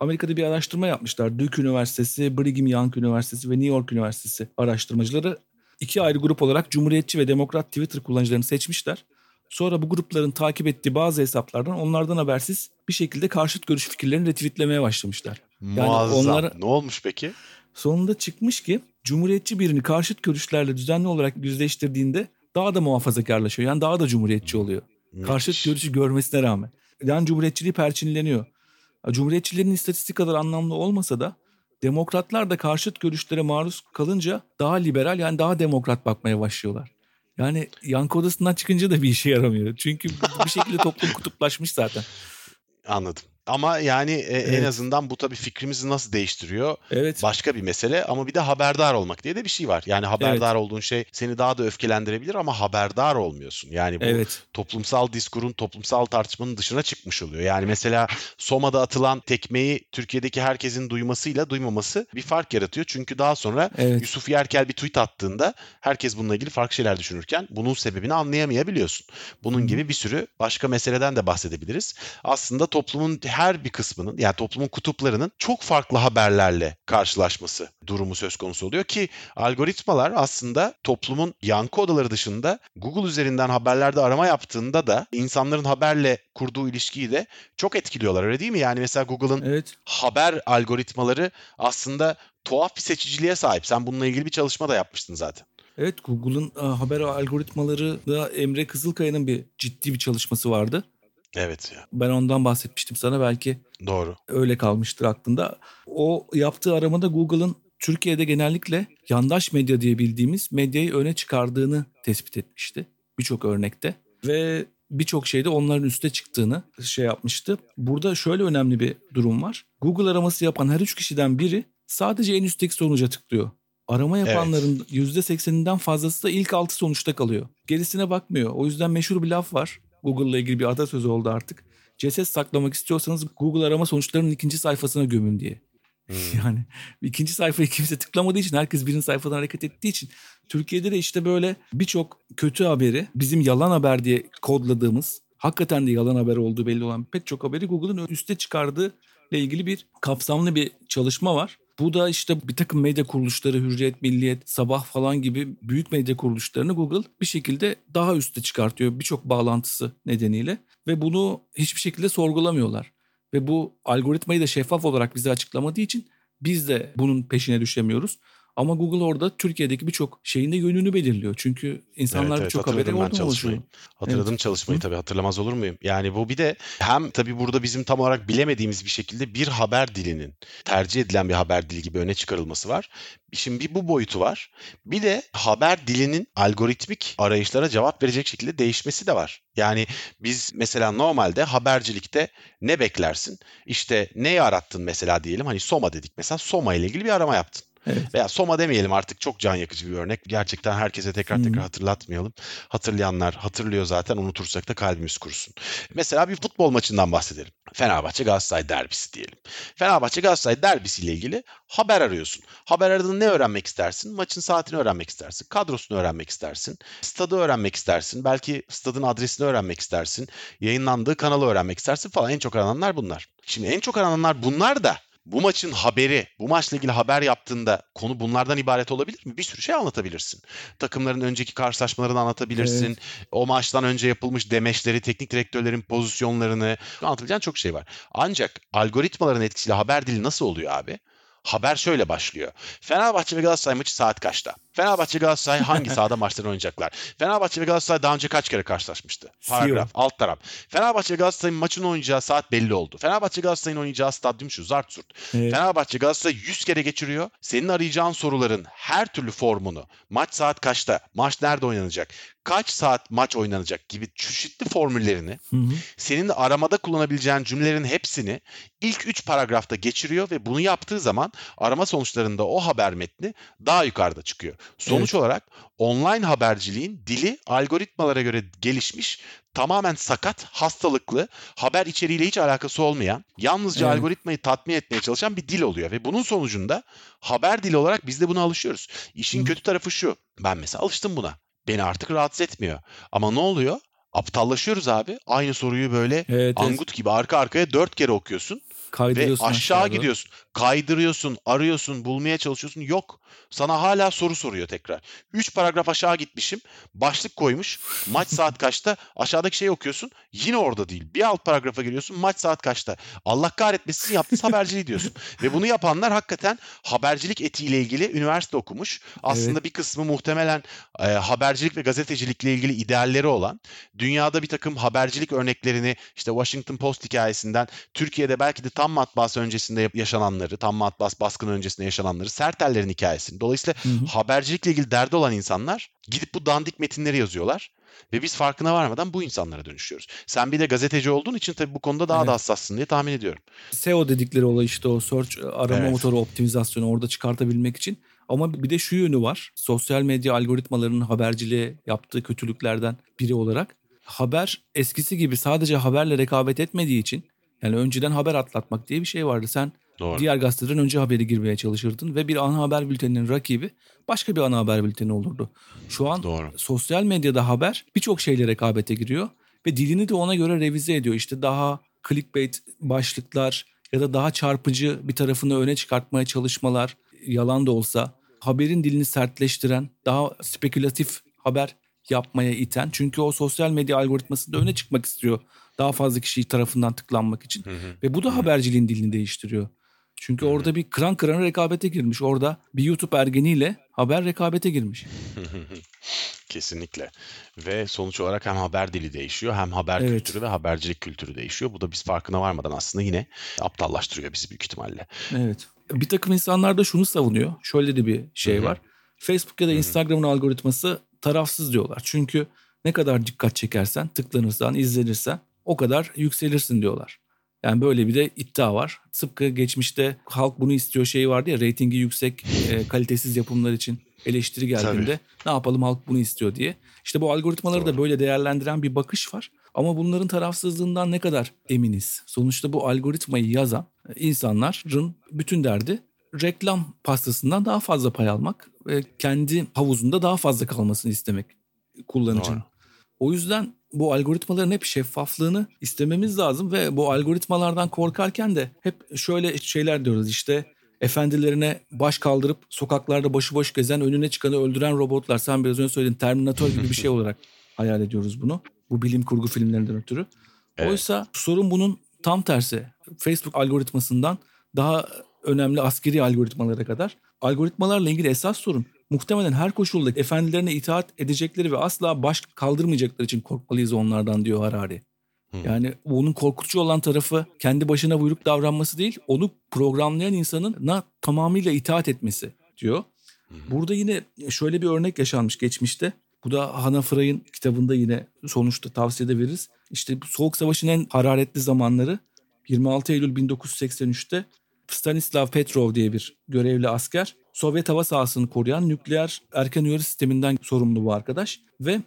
Amerika'da bir araştırma yapmışlar. Duke Üniversitesi, Brigham Young Üniversitesi ve New York Üniversitesi araştırmacıları iki ayrı grup olarak Cumhuriyetçi ve Demokrat Twitter kullanıcılarını seçmişler. Sonra bu grupların takip ettiği bazı hesaplardan, onlardan habersiz bir şekilde karşıt görüş fikirlerini retweetlemeye başlamışlar. Yani muazzam. Ne olmuş peki? Sonunda çıkmış ki Cumhuriyetçi birini karşıt görüşlerle düzenli olarak yüzleştirdiğinde daha da muhafazakarlaşıyor. Yani daha da Cumhuriyetçi oluyor. Müthiş. Karşıt görüşü görmesine rağmen. Yani Cumhuriyetçiliği perçinleniyor. Cumhuriyetçilerin istatistikleri anlamlı olmasa da Demokratlar da karşıt görüşlere maruz kalınca daha liberal, yani daha demokrat bakmaya başlıyorlar. Yani yankı odasından çıkınca da bir işe yaramıyor. Çünkü bir şekilde toplum kutuplaşmış zaten. Anladım. Ama yani evet, en azından bu tabii fikrimizi nasıl değiştiriyor? Evet. Başka bir mesele, ama bir de haberdar olmak diye de bir şey var. Yani haberdar olduğun şey seni daha da öfkelendirebilir ama haberdar olmuyorsun. Yani bu toplumsal diskurun, toplumsal tartışmanın dışına çıkmış oluyor. Yani mesela Soma'da atılan tekmeyi Türkiye'deki herkesin duymasıyla duymaması bir fark yaratıyor. Çünkü daha sonra Yusuf Yerkel bir tweet attığında herkes bununla ilgili farklı şeyler düşünürken bunun sebebini anlayamayabiliyorsun. Bunun gibi bir sürü başka meseleden de bahsedebiliriz. Aslında toplumun her bir kısmının, yani toplumun kutuplarının çok farklı haberlerle karşılaşması durumu söz konusu oluyor ki algoritmalar aslında toplumun yankı odaları dışında Google üzerinden haberlerde arama yaptığında da insanların haberle kurduğu ilişkiyi de çok etkiliyorlar, öyle değil mi? Yani mesela Google'ın haber algoritmaları aslında tuhaf bir seçiciliğe sahip. Sen bununla ilgili bir çalışma da yapmıştın zaten. Evet, Google'ın haber algoritmaları da Emre Kızılkaya'nın bir ciddi bir çalışması vardı. Evet ya. Ben ondan bahsetmiştim sana, belki doğru, öyle kalmıştır aklında. O yaptığı aramada Google'ın Türkiye'de genellikle yandaş medya diye bildiğimiz medyayı öne çıkardığını tespit etmişti birçok örnekte. Ve birçok şeyde onların üste çıktığını şey yapmıştı. Burada şöyle önemli bir durum var. Google araması yapan her üç kişiden biri sadece en üstteki sonuca tıklıyor. Arama yapanların %80'inden fazlası da ilk 6 sonuçta kalıyor. Gerisine bakmıyor. O yüzden meşhur bir laf var. Google'la ilgili bir atasözü oldu artık. Ceset saklamak istiyorsanız Google arama sonuçlarının ikinci sayfasına gömün diye. Yani ikinci sayfayı kimse tıklamadığı için, herkes birinci sayfadan hareket ettiği için, Türkiye'de de işte böyle birçok kötü haberi, bizim yalan haber diye kodladığımız, hakikaten de yalan haber olduğu belli olan pek çok haberi Google'ın üste çıkardığı ile ilgili bir kapsamlı bir çalışma var. Bu da işte bir takım medya kuruluşları, Hürriyet, Milliyet, Sabah falan gibi büyük medya kuruluşlarını Google bir şekilde daha üste çıkartıyor birçok bağlantısı nedeniyle. Ve bunu hiçbir şekilde sorgulamıyorlar. Ve bu algoritmayı da şeffaf olarak bize açıklamadığı için biz de bunun peşine düşemiyoruz. Ama Google orada Türkiye'deki birçok şeyin de yönünü belirliyor. Çünkü insanlar birçok haberi orada oluşuyor. Hatırladım çalışmayı tabii, hatırlamaz olur muyum? Yani bu bir de hem tabii burada bizim tam olarak bilemediğimiz bir şekilde bir haber dilinin tercih edilen bir haber dili gibi öne çıkarılması var. Şimdi bir bu boyutu var. Bir de haber dilinin algoritmik arayışlara cevap verecek şekilde değişmesi de var. Yani biz mesela normalde habercilikte ne beklersin? İşte neyi arattın mesela diyelim, hani Soma dedik mesela, Soma ile ilgili bir arama yaptın. Evet. Veya Soma demeyelim artık, çok can yakıcı bir örnek. Gerçekten herkese tekrar hatırlatmayalım. Hatırlayanlar hatırlıyor zaten, unutursak da kalbimiz kurusun. Mesela bir futbol maçından bahsedelim. Fenerbahçe-Galatasaray derbisi diyelim. Fenerbahçe-Galatasaray derbisiyle ilgili haber arıyorsun. Haber aradığında ne öğrenmek istersin? Maçın saatini öğrenmek istersin. Kadrosunu öğrenmek istersin. Stadı öğrenmek istersin. Belki stadın adresini öğrenmek istersin. Yayınlandığı kanalı öğrenmek istersin falan. En çok arananlar bunlar. Şimdi en çok arananlar bunlar da bu maçın haberi, bu maçla ilgili haber yaptığında konu bunlardan ibaret olabilir mi? Bir sürü şey anlatabilirsin. Takımların önceki karşılaşmalarını anlatabilirsin. Evet. O maçtan önce yapılmış demeçleri, teknik direktörlerin pozisyonlarını, anlatabileceğin çok şey var. Ancak algoritmaların etkisiyle haber dili nasıl oluyor abi? Haber şöyle başlıyor. Fenerbahçe ve Galatasaray maçı saat kaçta? Fenerbahçe Galatasaray hangi sahada maçlarını oynayacaklar? Fenerbahçe ve Galatasaray daha önce kaç kere karşılaşmıştı? Paragraf, alt taraf. Fenerbahçe ve Galatasaray'ın maçını oynayacağı saat belli oldu. Fenerbahçe Galatasaray'ın oynayacağı stadyum şu, zart zurt. Evet. Fenerbahçe Galatasaray 100 kere geçiriyor. Senin arayacağın soruların her türlü formunu, maç saat kaçta, maç nerede oynanacak, kaç saat maç oynanacak gibi çeşitli formüllerini, senin aramada kullanabileceğin cümlelerin hepsini ilk 3 paragrafta geçiriyor ve bunu yaptığı zaman arama sonuçlarında o haber metni daha yukarıda çıkıyor. Sonuç olarak online haberciliğin dili algoritmalara göre gelişmiş, tamamen sakat, hastalıklı, haber içeriğiyle hiç alakası olmayan, yalnızca algoritmayı tatmin etmeye çalışan bir dil oluyor. Ve bunun sonucunda haber dili olarak biz de buna alışıyoruz. İşin kötü tarafı şu, ben mesela alıştım buna. Beni artık rahatsız etmiyor. Ama ne oluyor? Aptallaşıyoruz abi. Aynı soruyu böyle angut gibi arka arkaya 4 kere okuyorsun. Ve aşağı gidiyorsun. Kaydırıyorsun, arıyorsun, bulmaya çalışıyorsun. Yok. Sana hala soru soruyor tekrar. 3 paragraf aşağı gitmişim. Başlık koymuş. Maç saat kaçta? Aşağıdaki şeyi okuyorsun. Yine orada değil. Bir alt paragrafa giriyorsun. Maç saat kaçta? Allah kahretmesin, yaptınız haberciliği diyorsun. Ve bunu yapanlar hakikaten habercilik etiğiyle ilgili üniversite okumuş. Aslında bir kısmı muhtemelen habercilik ve gazetecilikle ilgili idealleri olan, dünyada bir takım habercilik örneklerini, işte Washington Post hikayesinden, Türkiye'de belki de tam matbaası öncesinde yaşananları, tam matbaası baskını öncesinde yaşananları, Sertellerin hikayesini. Dolayısıyla habercilikle ilgili derdi olan insanlar gidip bu dandik metinleri yazıyorlar. Ve biz farkına varmadan bu insanlara dönüşüyoruz. Sen bir de gazeteci olduğun için tabii bu konuda daha da hassassın diye tahmin ediyorum. SEO dedikleri olay işte o search arama motoru optimizasyonu orada çıkartabilmek için. Ama bir de şu yönü var. Sosyal medya algoritmalarının haberciliğe yaptığı kötülüklerden biri olarak haber eskisi gibi sadece haberle rekabet etmediği için yani önceden haber atlatmak diye bir şey vardı. Sen diğer gazeteden önce haberi girmeye çalışırdın ve bir ana haber bülteninin rakibi başka bir ana haber bülteni olurdu. Şu an sosyal medyada haber birçok şeyle rekabete giriyor ve dilini de ona göre revize ediyor. İşte daha clickbait başlıklar ya da daha çarpıcı bir tarafını öne çıkartmaya çalışmalar, yalan da olsa haberin dilini sertleştiren, daha spekülatif haber yapmaya iten. Çünkü o sosyal medya algoritmasında öne çıkmak istiyor. Daha fazla kişi tarafından tıklanmak için. Ve bu da haberciliğin dilini değiştiriyor. Çünkü orada bir kıran kırana rekabete girmiş. Orada bir YouTube ergeniyle haber rekabete girmiş. Kesinlikle. Ve sonuç olarak hem haber dili değişiyor hem haber kültürü ve habercilik kültürü değişiyor. Bu da biz farkına varmadan aslında yine aptallaştırıyor bizi büyük ihtimalle. Evet. Bir takım insanlar da şunu savunuyor. Şöyle de bir şey var. Facebook ya da Instagram'ın algoritması tarafsız diyorlar. Çünkü ne kadar dikkat çekersen, tıklanırsan, izlenirsen o kadar yükselirsin diyorlar. Yani böyle bir de iddia var. Tıpkı geçmişte halk bunu istiyor şeyi vardı ya, reytingi yüksek kalitesiz yapımlar için eleştiri geldiğinde ne yapalım halk bunu istiyor diye. İşte bu algoritmaları da böyle değerlendiren bir bakış var. Ama bunların tarafsızlığından ne kadar eminiz? Sonuçta bu algoritmayı yazan insanların bütün derdi reklam pastasından daha fazla pay almak ve kendi havuzunda daha fazla kalmasını istemek kullanıcının. O yüzden bu algoritmaların hep şeffaflığını istememiz lazım ve bu algoritmalardan korkarken de hep şöyle şeyler diyoruz işte efendilerine baş kaldırıp sokaklarda başıboş gezen önüne çıkanı öldüren robotlar. Sen biraz önce söyledin Terminator gibi bir şey olarak hayal ediyoruz bunu. Bu bilim kurgu filmlerinden ötürü. Evet. Oysa sorun bunun tam tersi. Facebook algoritmasından daha önemli askeri algoritmalara kadar algoritmalarla ilgili esas sorun. Muhtemelen her koşulda efendilerine itaat edecekleri ve asla baş kaldırmayacakları için korkmalıyız onlardan diyor Harari. Yani onun korkutucu olan tarafı kendi başına buyruk davranması değil, onu programlayan insanın tamamıyla itaat etmesi diyor. Burada yine şöyle bir örnek yaşanmış geçmişte. Bu da Hannah Fry'ın kitabında yine sonuçta tavsiyede veririz. İşte Soğuk Savaş'ın en hararetli zamanları 26 Eylül 1983'te Stanislav Petrov diye bir görevli asker Sovyet hava sahasını koruyan nükleer erken uyarı sisteminden sorumlu bu arkadaş ve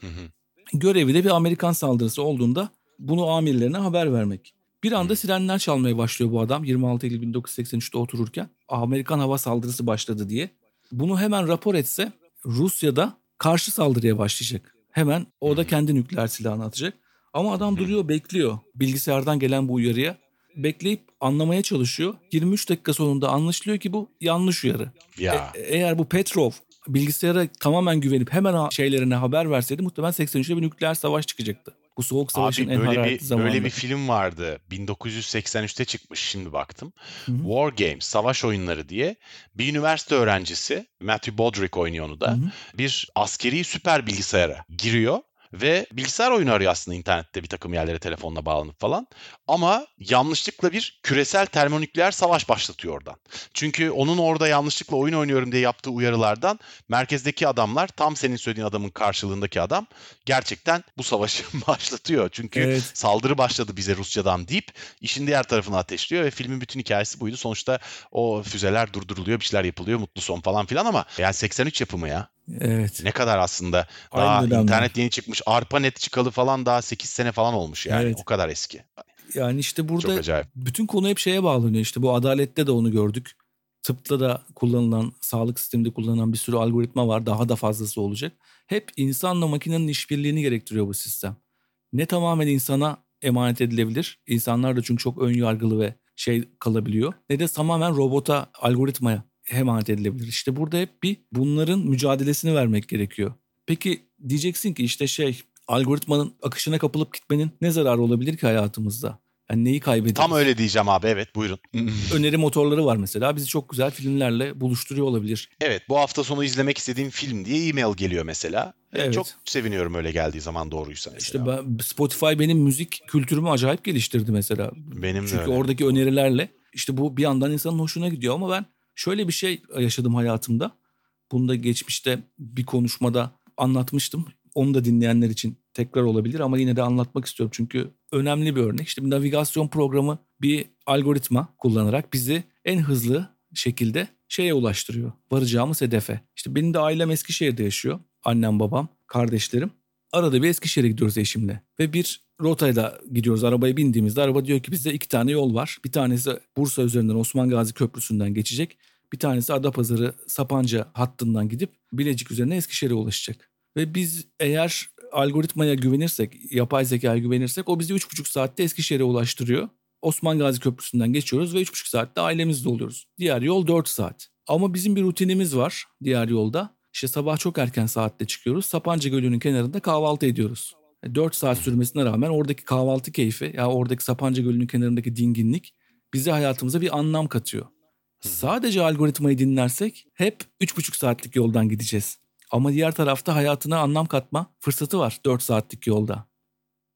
görevi de bir Amerikan saldırısı olduğunda bunu amirlerine haber vermek. Bir anda sirenler çalmaya başlıyor bu adam 26 Eylül 1983'te otururken Amerikan hava saldırısı başladı diye. Bunu hemen rapor etse Rusya'da karşı saldırıya başlayacak. Hemen o da kendi nükleer silahını atacak. Ama adam duruyor, bekliyor bilgisayardan gelen bu uyarıya. Bekleyip anlamaya çalışıyor. 23 dakika sonunda anlaşılıyor ki bu yanlış uyarı. Ya. Eğer bu Petrov bilgisayara tamamen güvenip hemen şeylerine haber verseydi muhtemelen 83'te bir nükleer savaş çıkacaktı. Bu Soğuk Savaş'ın en hararetli zamanı. Böyle bir film vardı. 1983'te çıkmış şimdi baktım. War Games, Savaş Oyunları diye bir üniversite öğrencisi Matthew Broderick oynuyor onu da. Bir askeri süper bilgisayara giriyor. Ve bilgisayar oyunu arıyor aslında internette bir takım yerlere telefonla bağlanıp falan. Ama yanlışlıkla bir küresel termonükleer savaş başlatıyor oradan. Çünkü onun orada yanlışlıkla oyun oynuyorum diye yaptığı uyarılardan merkezdeki adamlar, tam senin söylediğin adamın karşılığındaki adam gerçekten bu savaşı başlatıyor. Çünkü saldırı başladı bize Rusya'dan deyip işin diğer tarafına ateşliyor ve filmin bütün hikayesi buydu. Sonuçta o füzeler durduruluyor, bir şeyler yapılıyor, mutlu son falan filan ama yani 83 yapımı ya. Evet. Ne kadar aslında daha internet yeni çıkmış, ARPANET çıkalı falan daha 8 sene falan olmuş yani o kadar eski. Yani işte burada bütün konu hep şeye bağlanıyor işte bu adalette de onu gördük. Tıpta da kullanılan, sağlık sisteminde kullanılan bir sürü algoritma var, daha da fazlası olacak. Hep insanla makinenin işbirliğini gerektiriyor bu sistem. Ne tamamen insana emanet edilebilir, insanlar da çünkü çok ön yargılı ve şey kalabiliyor, ne de tamamen robota, algoritmaya emanet edilebilir. İşte burada hep bir bunların mücadelesini vermek gerekiyor. Peki diyeceksin ki işte algoritmanın akışına kapılıp gitmenin ne zararı olabilir ki hayatımızda? Yani neyi kaybediyoruz? Tam öyle diyeceğim abi, evet buyurun. Öneri motorları var mesela. Bizi çok güzel filmlerle buluşturuyor olabilir. Evet, bu hafta sonu izlemek istediğim film diye e-mail geliyor mesela. Evet. Çok seviniyorum öyle geldiği zaman, doğruysa mesela. İşte Spotify benim müzik kültürümü acayip geliştirdi mesela. Benim de. Çünkü oradaki önerilerle işte bu bir yandan insanın hoşuna gidiyor ama ben şöyle bir şey yaşadım hayatımda. Bunu da geçmişte bir konuşmada anlatmıştım. Onu da dinleyenler için tekrar olabilir ama yine de anlatmak istiyorum çünkü önemli bir örnek. İşte bir navigasyon programı bir algoritma kullanarak bizi en hızlı şekilde şeye ulaştırıyor. Varacağımız hedefe. İşte benim de ailem Eskişehir'de yaşıyor. Annem, babam, kardeşlerim. Arada bir Eskişehir'e gidiyoruz eşimle ve bir rotayla gidiyoruz. Arabaya bindiğimizde araba diyor ki bizde 2 tane yol var. Bir tanesi Bursa üzerinden Osman Gazi Köprüsü'nden geçecek. Bir tanesi Adapazarı Sapanca hattından gidip Bilecik üzerine Eskişehir'e ulaşacak. Ve biz eğer algoritmaya güvenirsek, yapay zekaya güvenirsek o bizi 3,5 saatte Eskişehir'e ulaştırıyor. Osman Gazi Köprüsü'nden geçiyoruz ve 3,5 saatte ailemizde oluyoruz. Diğer yol 4 saat. Ama bizim bir rutinimiz var diğer yolda. İşte sabah çok erken saatte çıkıyoruz. Sapanca Gölü'nün kenarında kahvaltı ediyoruz. 4 saat sürmesine rağmen oradaki kahvaltı keyfi, ya oradaki Sapanca Gölü'nün kenarındaki dinginlik bize hayatımıza bir anlam katıyor. Sadece algoritmayı dinlersek hep 3,5 saatlik yoldan gideceğiz. Ama diğer tarafta hayatına anlam katma fırsatı var 4 saatlik yolda.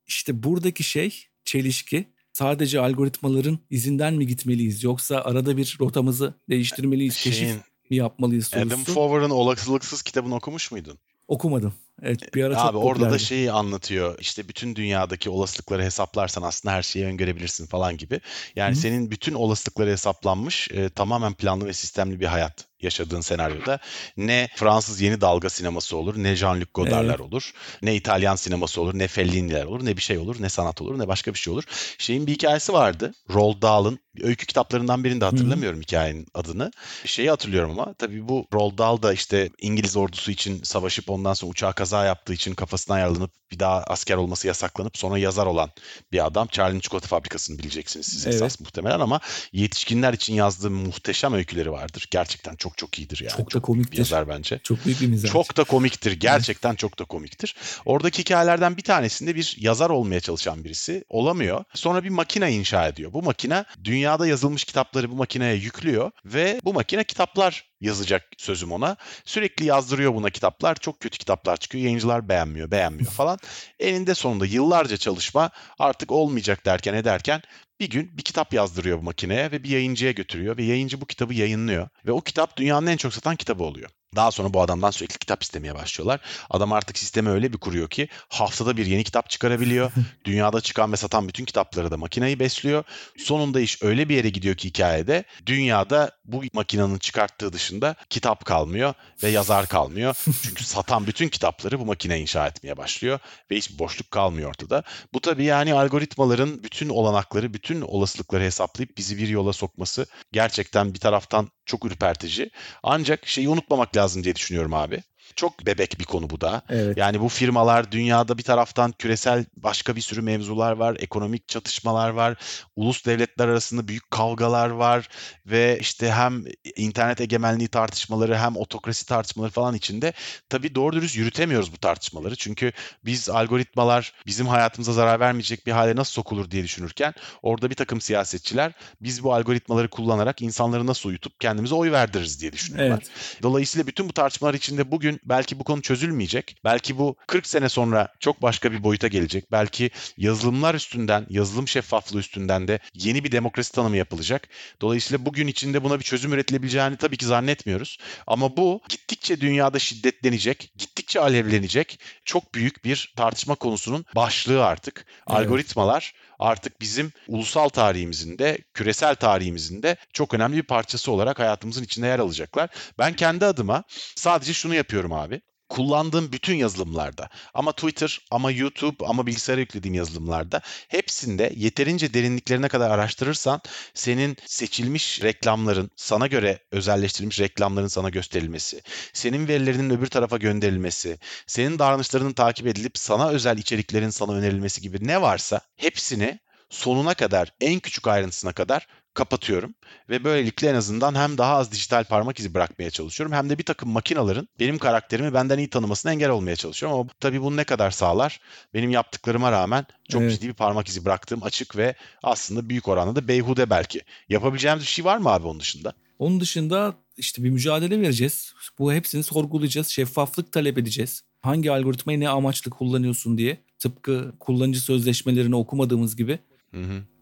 İşte buradaki çelişki. Sadece algoritmaların izinden mi gitmeliyiz yoksa arada bir rotamızı değiştirmeliyiz, keşif mi yapmalıyız sorusu. Adam Forward'ın Olasılıksız kitabını okumuş muydun? Okumadım. Evet, bir ara çok popülerdi. Orada da şeyi anlatıyor. İşte bütün dünyadaki olasılıkları hesaplarsan aslında her şeyi öngörebilirsin falan gibi. Yani Hı-hı. senin bütün olasılıkları hesaplanmış, tamamen planlı ve sistemli bir hayat yaşadığın senaryoda ne Fransız yeni dalga sineması olur, ne Jean-Luc Godard'lar olur, ne İtalyan sineması olur, ne Fellini'ler olur, ne bir şey olur, ne sanat olur, ne başka bir şey olur. Şeyin bir hikayesi vardı. Roald Dahl'ın öykü kitaplarından birinde hatırlamıyorum hikayenin adını. Şeyi hatırlıyorum ama tabii bu Roald Dahl da işte İngiliz ordusu için savaşıp ondan sonra uçağa kaza yaptığı için kafasından yaralanıp bir daha asker olması yasaklanıp sonra yazar olan bir adam. Charlie'nin çikolata fabrikasını bileceksiniz siz esas muhtemelen ama yetişkinler için yazdığı muhteşem öyküleri vardır. Gerçekten çok iyidir yani. Çok da komiktir. Yazar bence. Çok büyük bir mizah. Çok da komiktir. Gerçekten çok da komiktir. Oradaki hikayelerden bir tanesinde bir yazar olmaya çalışan birisi olamıyor. Sonra bir makine inşa ediyor. Bu makine dünyada yazılmış kitapları bu makineye yüklüyor ve bu makine kitaplar yazacak sözüm ona. Sürekli yazdırıyor buna kitaplar. Çok kötü kitaplar çıkıyor. Yayıncılar beğenmiyor falan. Eninde sonunda yıllarca çalışma artık olmayacak derken ederken bir gün bir kitap yazdırıyor bu makineye ve bir yayıncıya götürüyor ve yayıncı bu kitabı yayınlıyor. Ve o kitap dünyanın en çok satan kitabı oluyor. Daha sonra bu adamdan sürekli kitap istemeye başlıyorlar. Adam artık sistemi öyle bir kuruyor ki haftada bir yeni kitap çıkarabiliyor. Dünyada çıkan ve satan bütün kitapları da makineyi besliyor. Sonunda iş öyle bir yere gidiyor ki hikayede dünyada bu makinenin çıkarttığı dışında kitap kalmıyor ve yazar kalmıyor. Çünkü satan bütün kitapları bu makine inşa etmeye başlıyor ve hiç boşluk kalmıyor ortada. Bu tabii yani algoritmaların bütün olanakları, bütün olasılıkları hesaplayıp bizi bir yola sokması gerçekten bir taraftan çok ürpertici. Ancak şeyi unutmamak lazım diye düşünüyorum abi. Çok bebek bir konu bu da. Evet. Yani bu firmalar dünyada bir taraftan küresel başka bir sürü mevzular var. Ekonomik çatışmalar var. Ulus devletler arasında büyük kavgalar var. Ve işte hem internet egemenliği tartışmaları hem otokrasi tartışmaları falan içinde. Tabii doğru dürüst yürütemiyoruz bu tartışmaları. Çünkü biz algoritmalar bizim hayatımıza zarar vermeyecek bir hale nasıl sokulur diye düşünürken orada bir takım siyasetçiler biz bu algoritmaları kullanarak insanları nasıl uyutup kendimize oy verdiririz diye düşünüyorlar. Evet. Dolayısıyla bütün bu tartışmalar içinde bugün belki bu konu çözülmeyecek. Belki bu 40 sene sonra çok başka bir boyuta gelecek. Belki yazılımlar üstünden, yazılım şeffaflığı üstünden de yeni bir demokrasi tanımı yapılacak. Dolayısıyla bugün içinde buna bir çözüm üretilebileceğini tabii ki zannetmiyoruz. Ama bu gittikçe dünyada şiddetlenecek, gittikçe alevlenecek çok büyük bir tartışma konusunun başlığı artık. Evet. Algoritmalar artık bizim ulusal tarihimizin de, küresel tarihimizin de çok önemli bir parçası olarak hayatımızın içinde yer alacaklar. Ben kendi adıma sadece şunu yapıyorum abi. Kullandığım bütün yazılımlarda ama Twitter ama YouTube ama bilgisayara yüklediğim yazılımlarda hepsinde yeterince derinliklerine kadar araştırırsan senin seçilmiş reklamların sana göre özelleştirilmiş reklamların sana gösterilmesi, senin verilerinin öbür tarafa gönderilmesi, senin davranışlarının takip edilip sana özel içeriklerin sana önerilmesi gibi ne varsa hepsini sonuna kadar en küçük ayrıntısına kadar kapatıyorum ve böylelikle en azından hem daha az dijital parmak izi bırakmaya çalışıyorum hem de bir takım makinelerin benim karakterimi benden iyi tanımasına engel olmaya çalışıyorum ama tabii bunu ne kadar sağlar? Benim yaptıklarıma rağmen çok ciddi bir parmak izi bıraktığım açık ve aslında büyük oranda da beyhude belki. Yapabileceğimiz bir şey var mı abi onun dışında? Onun dışında işte bir mücadele vereceğiz. Bu hepsini sorgulayacağız. Şeffaflık talep edeceğiz. Hangi algoritmayı ne amaçlı kullanıyorsun diye. Tıpkı kullanıcı sözleşmelerini okumadığımız gibi.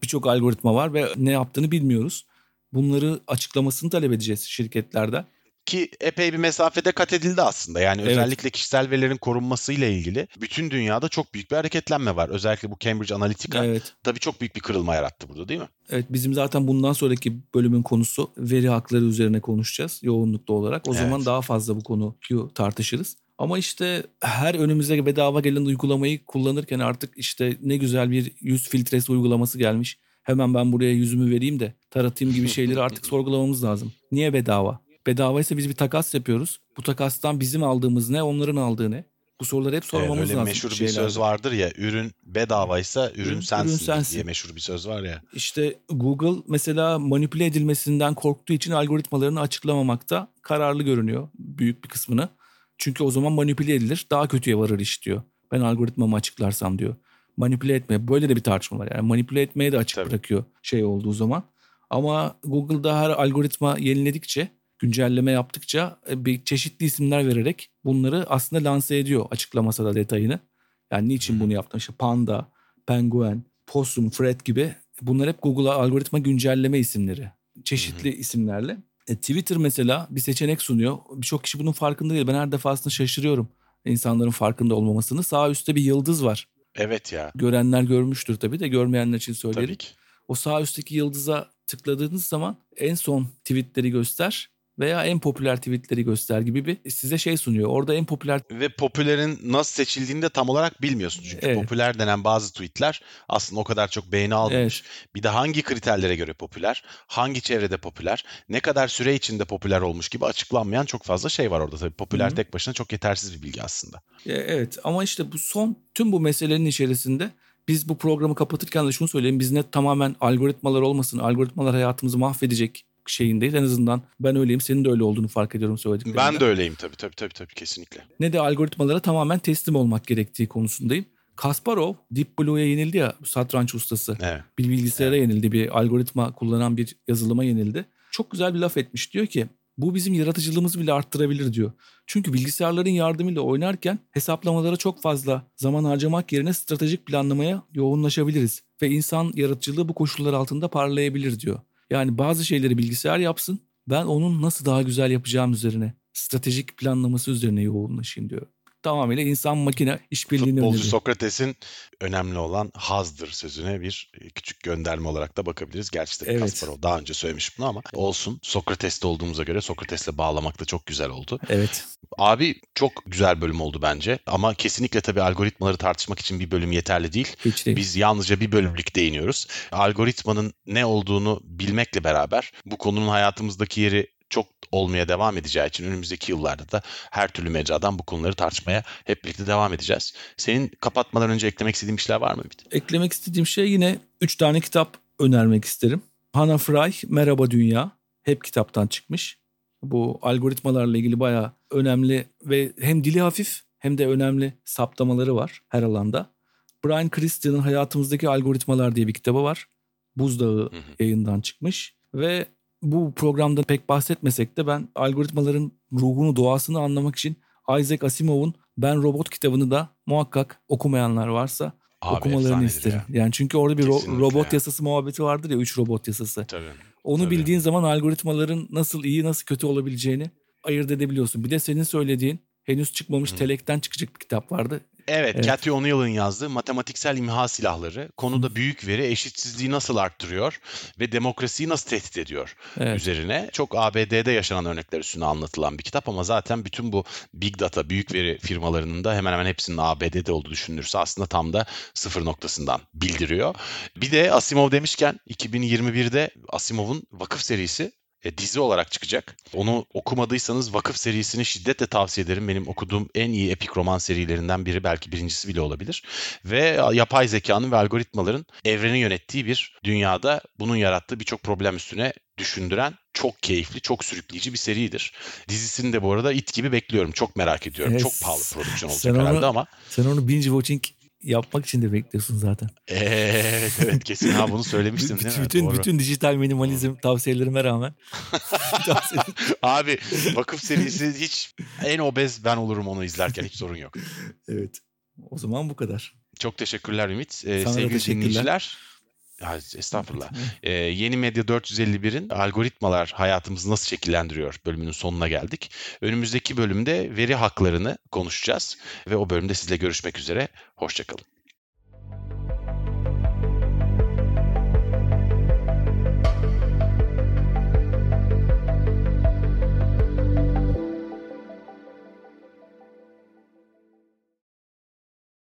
Birçok algoritma var ve ne yaptığını bilmiyoruz. Bunları açıklamasını talep edeceğiz şirketlerde. ki epey bir mesafede kat edildi aslında. Yani evet, özellikle kişisel verilerin korunmasıyla ilgili bütün dünyada çok büyük bir hareketlenme var. Özellikle bu Cambridge Analytica tabii çok büyük bir kırılma yarattı burada, değil mi? Evet, bizim zaten bundan sonraki bölümün konusu veri hakları üzerine konuşacağız yoğunluklu olarak. O zaman daha fazla bu konuyu tartışırız. Ama işte her önümüze bedava gelen uygulamayı kullanırken artık işte ne güzel bir yüz filtresi uygulaması gelmiş. Hemen ben buraya yüzümü vereyim de taratayım gibi şeyleri artık sorgulamamız lazım. Niye bedava? Bedavaysa biz bir takas yapıyoruz. Bu takastan bizim aldığımız ne, onların aldığı ne? Bu soruları hep sormamız lazım. Öyle meşhur bir söz vardır ya, ürün bedavaysa ürün sensin diye meşhur bir söz var ya. İşte Google mesela manipüle edilmesinden korktuğu için algoritmalarını açıklamamakta kararlı görünüyor büyük bir kısmını. Çünkü o zaman manipüle edilir, daha kötüye varır iş diyor. Ben algoritmamı açıklarsam diyor. Manipüle etmeye, böyle de bir tartışma var. Yani manipüle etmeye de açık bırakıyor şey olduğu zaman. Ama Google'da her algoritma yeniledikçe, güncelleme yaptıkça bir çeşitli isimler vererek bunları aslında lanse ediyor, açıklamasa da detayını. Yani niçin bunu yaptın? İşte panda, penguen, possum, fred gibi, bunlar hep Google'a algoritma güncelleme isimleri. Çeşitli isimlerle. Twitter mesela bir seçenek sunuyor. Birçok kişi bunun farkında değil. Ben her defasında şaşırıyorum insanların farkında olmamasını. Sağ üstte bir yıldız var. Evet ya. Görenler görmüştür tabii de, görmeyenler için söyleyelim. O sağ üstteki yıldıza tıkladığınız zaman en son tweetleri göster veya en popüler tweetleri göster gibi bir size şey sunuyor. Orada en popüler... Ve popülerin nasıl seçildiğini de tam olarak bilmiyorsun. Çünkü popüler denen bazı tweetler aslında o kadar çok beğeni almamış. Evet. Bir de hangi kriterlere göre popüler, hangi çevrede popüler, ne kadar süre içinde popüler olmuş gibi açıklanmayan çok fazla şey var orada. Tabii popüler tek başına çok yetersiz bir bilgi aslında. Evet, ama işte bu son tüm bu meselenin içerisinde biz bu programı kapatırken de şunu söyleyeyim. Biz net tamamen algoritmalar olmasın, algoritmalar hayatımızı mahvedecek şeyindeyiz. En azından ben öyleyim, senin de öyle olduğunu fark ediyorum söylediklerinde. Ben de öyleyim tabii kesinlikle. Ne de algoritmalara tamamen teslim olmak gerektiği konusundayım. Kasparov Deep Blue'ya yenildi ya, satranç ustası. Evet. Bir bilgisayara yenildi, bir algoritma kullanan bir yazılıma yenildi. Çok güzel bir laf etmiş, diyor ki bu bizim yaratıcılığımızı bile arttırabilir diyor. Çünkü bilgisayarların yardımıyla oynarken hesaplamalara çok fazla zaman harcamak yerine stratejik planlamaya yoğunlaşabiliriz. Ve insan yaratıcılığı bu koşullar altında parlayabilir diyor. Yani bazı şeyleri bilgisayar yapsın, ben onun nasıl daha güzel yapacağım üzerine, stratejik planlaması üzerine yoğunlaşayım diyor. Tamamıyla insan makine işbirliğini öneriyor. Futbolcu Sokrates'in önemli olan hazdır sözüne bir küçük gönderme olarak da bakabiliriz. Gerçi de Kasparov daha önce söylemiş bunu ama olsun, Sokrates'te olduğumuza göre Sokrates'le bağlamak da çok güzel oldu. Evet. Abi çok güzel bölüm oldu bence ama kesinlikle tabii algoritmaları tartışmak için bir bölüm yeterli değil. Hiç değil. Biz yalnızca bir bölümlük değiniyoruz. Algoritmanın ne olduğunu bilmekle beraber bu konunun hayatımızdaki yeri çok olmaya devam edeceği için önümüzdeki yıllarda da her türlü mecradan bu konuları tartışmaya hep birlikte devam edeceğiz. Senin kapatmadan önce eklemek istediğin bir şeyler var mı? Eklemek istediğim şey, yine 3 tane kitap önermek isterim. Hannah Fry, Merhaba Dünya, hep kitaptan çıkmış. Bu algoritmalarla ilgili bayağı önemli ve hem dili hafif hem de önemli saptamaları var her alanda. Brian Christian'ın Hayatımızdaki Algoritmalar diye bir kitabı var. Buzdağı yayından çıkmış ve bu programda pek bahsetmesek de ben algoritmaların ruhunu, doğasını anlamak için Isaac Asimov'un Ben Robot kitabını da muhakkak okumayanlar varsa abi, okumalarını isterim. Yani çünkü orada bir robot yasası muhabbeti vardır ya, 3 robot yasası. Tabii. Onu bildiğin zaman algoritmaların nasıl iyi nasıl kötü olabileceğini ayırt edebiliyorsun. Bir de senin söylediğin henüz çıkmamış Telek'ten çıkacak bir kitap vardı. Evet, Cathy O'Neill'ın yazdığı Matematiksel İmha Silahları konuda büyük veri eşitsizliği nasıl arttırıyor ve demokrasiyi nasıl tehdit ediyor üzerine. Çok ABD'de yaşanan örnekler üstüne anlatılan bir kitap ama zaten bütün bu big data, büyük veri firmalarının da hemen hemen hepsinin ABD'de olduğu düşünülürse aslında tam da sıfır noktasından bildiriyor. Bir de Asimov demişken 2021'de Asimov'un Vakıf serisi dizi olarak çıkacak. Onu okumadıysanız Vakıf serisini şiddetle tavsiye ederim. Benim okuduğum en iyi epik roman serilerinden biri, belki birincisi bile olabilir. Ve yapay zekanın ve algoritmaların evreni yönettiği bir dünyada bunun yarattığı birçok problem üstüne düşündüren çok keyifli, çok sürükleyici bir seridir. Dizisini de bu arada it gibi bekliyorum. Çok merak ediyorum. Çok pahalı prodüksiyon olacak herhalde ama. Sen onu binge watching yapmak için de bekliyorsun zaten. Evet kesin. Ha, bunu söylemiştim değil mi? Bütün dijital minimalizm tavsiyelerime rağmen. Abi Vakıf serisi hiç, en obez ben olurum onu izlerken, hiç sorun yok. Evet. O zaman bu kadar. Çok teşekkürler Ümit. Sevgili dinleyiciler. Estağfurullah. Yeni Medya 451'in algoritmalar hayatımızı nasıl şekillendiriyor bölümünün sonuna geldik. Önümüzdeki bölümde veri haklarını konuşacağız ve o bölümde sizle görüşmek üzere. Hoşça kalın.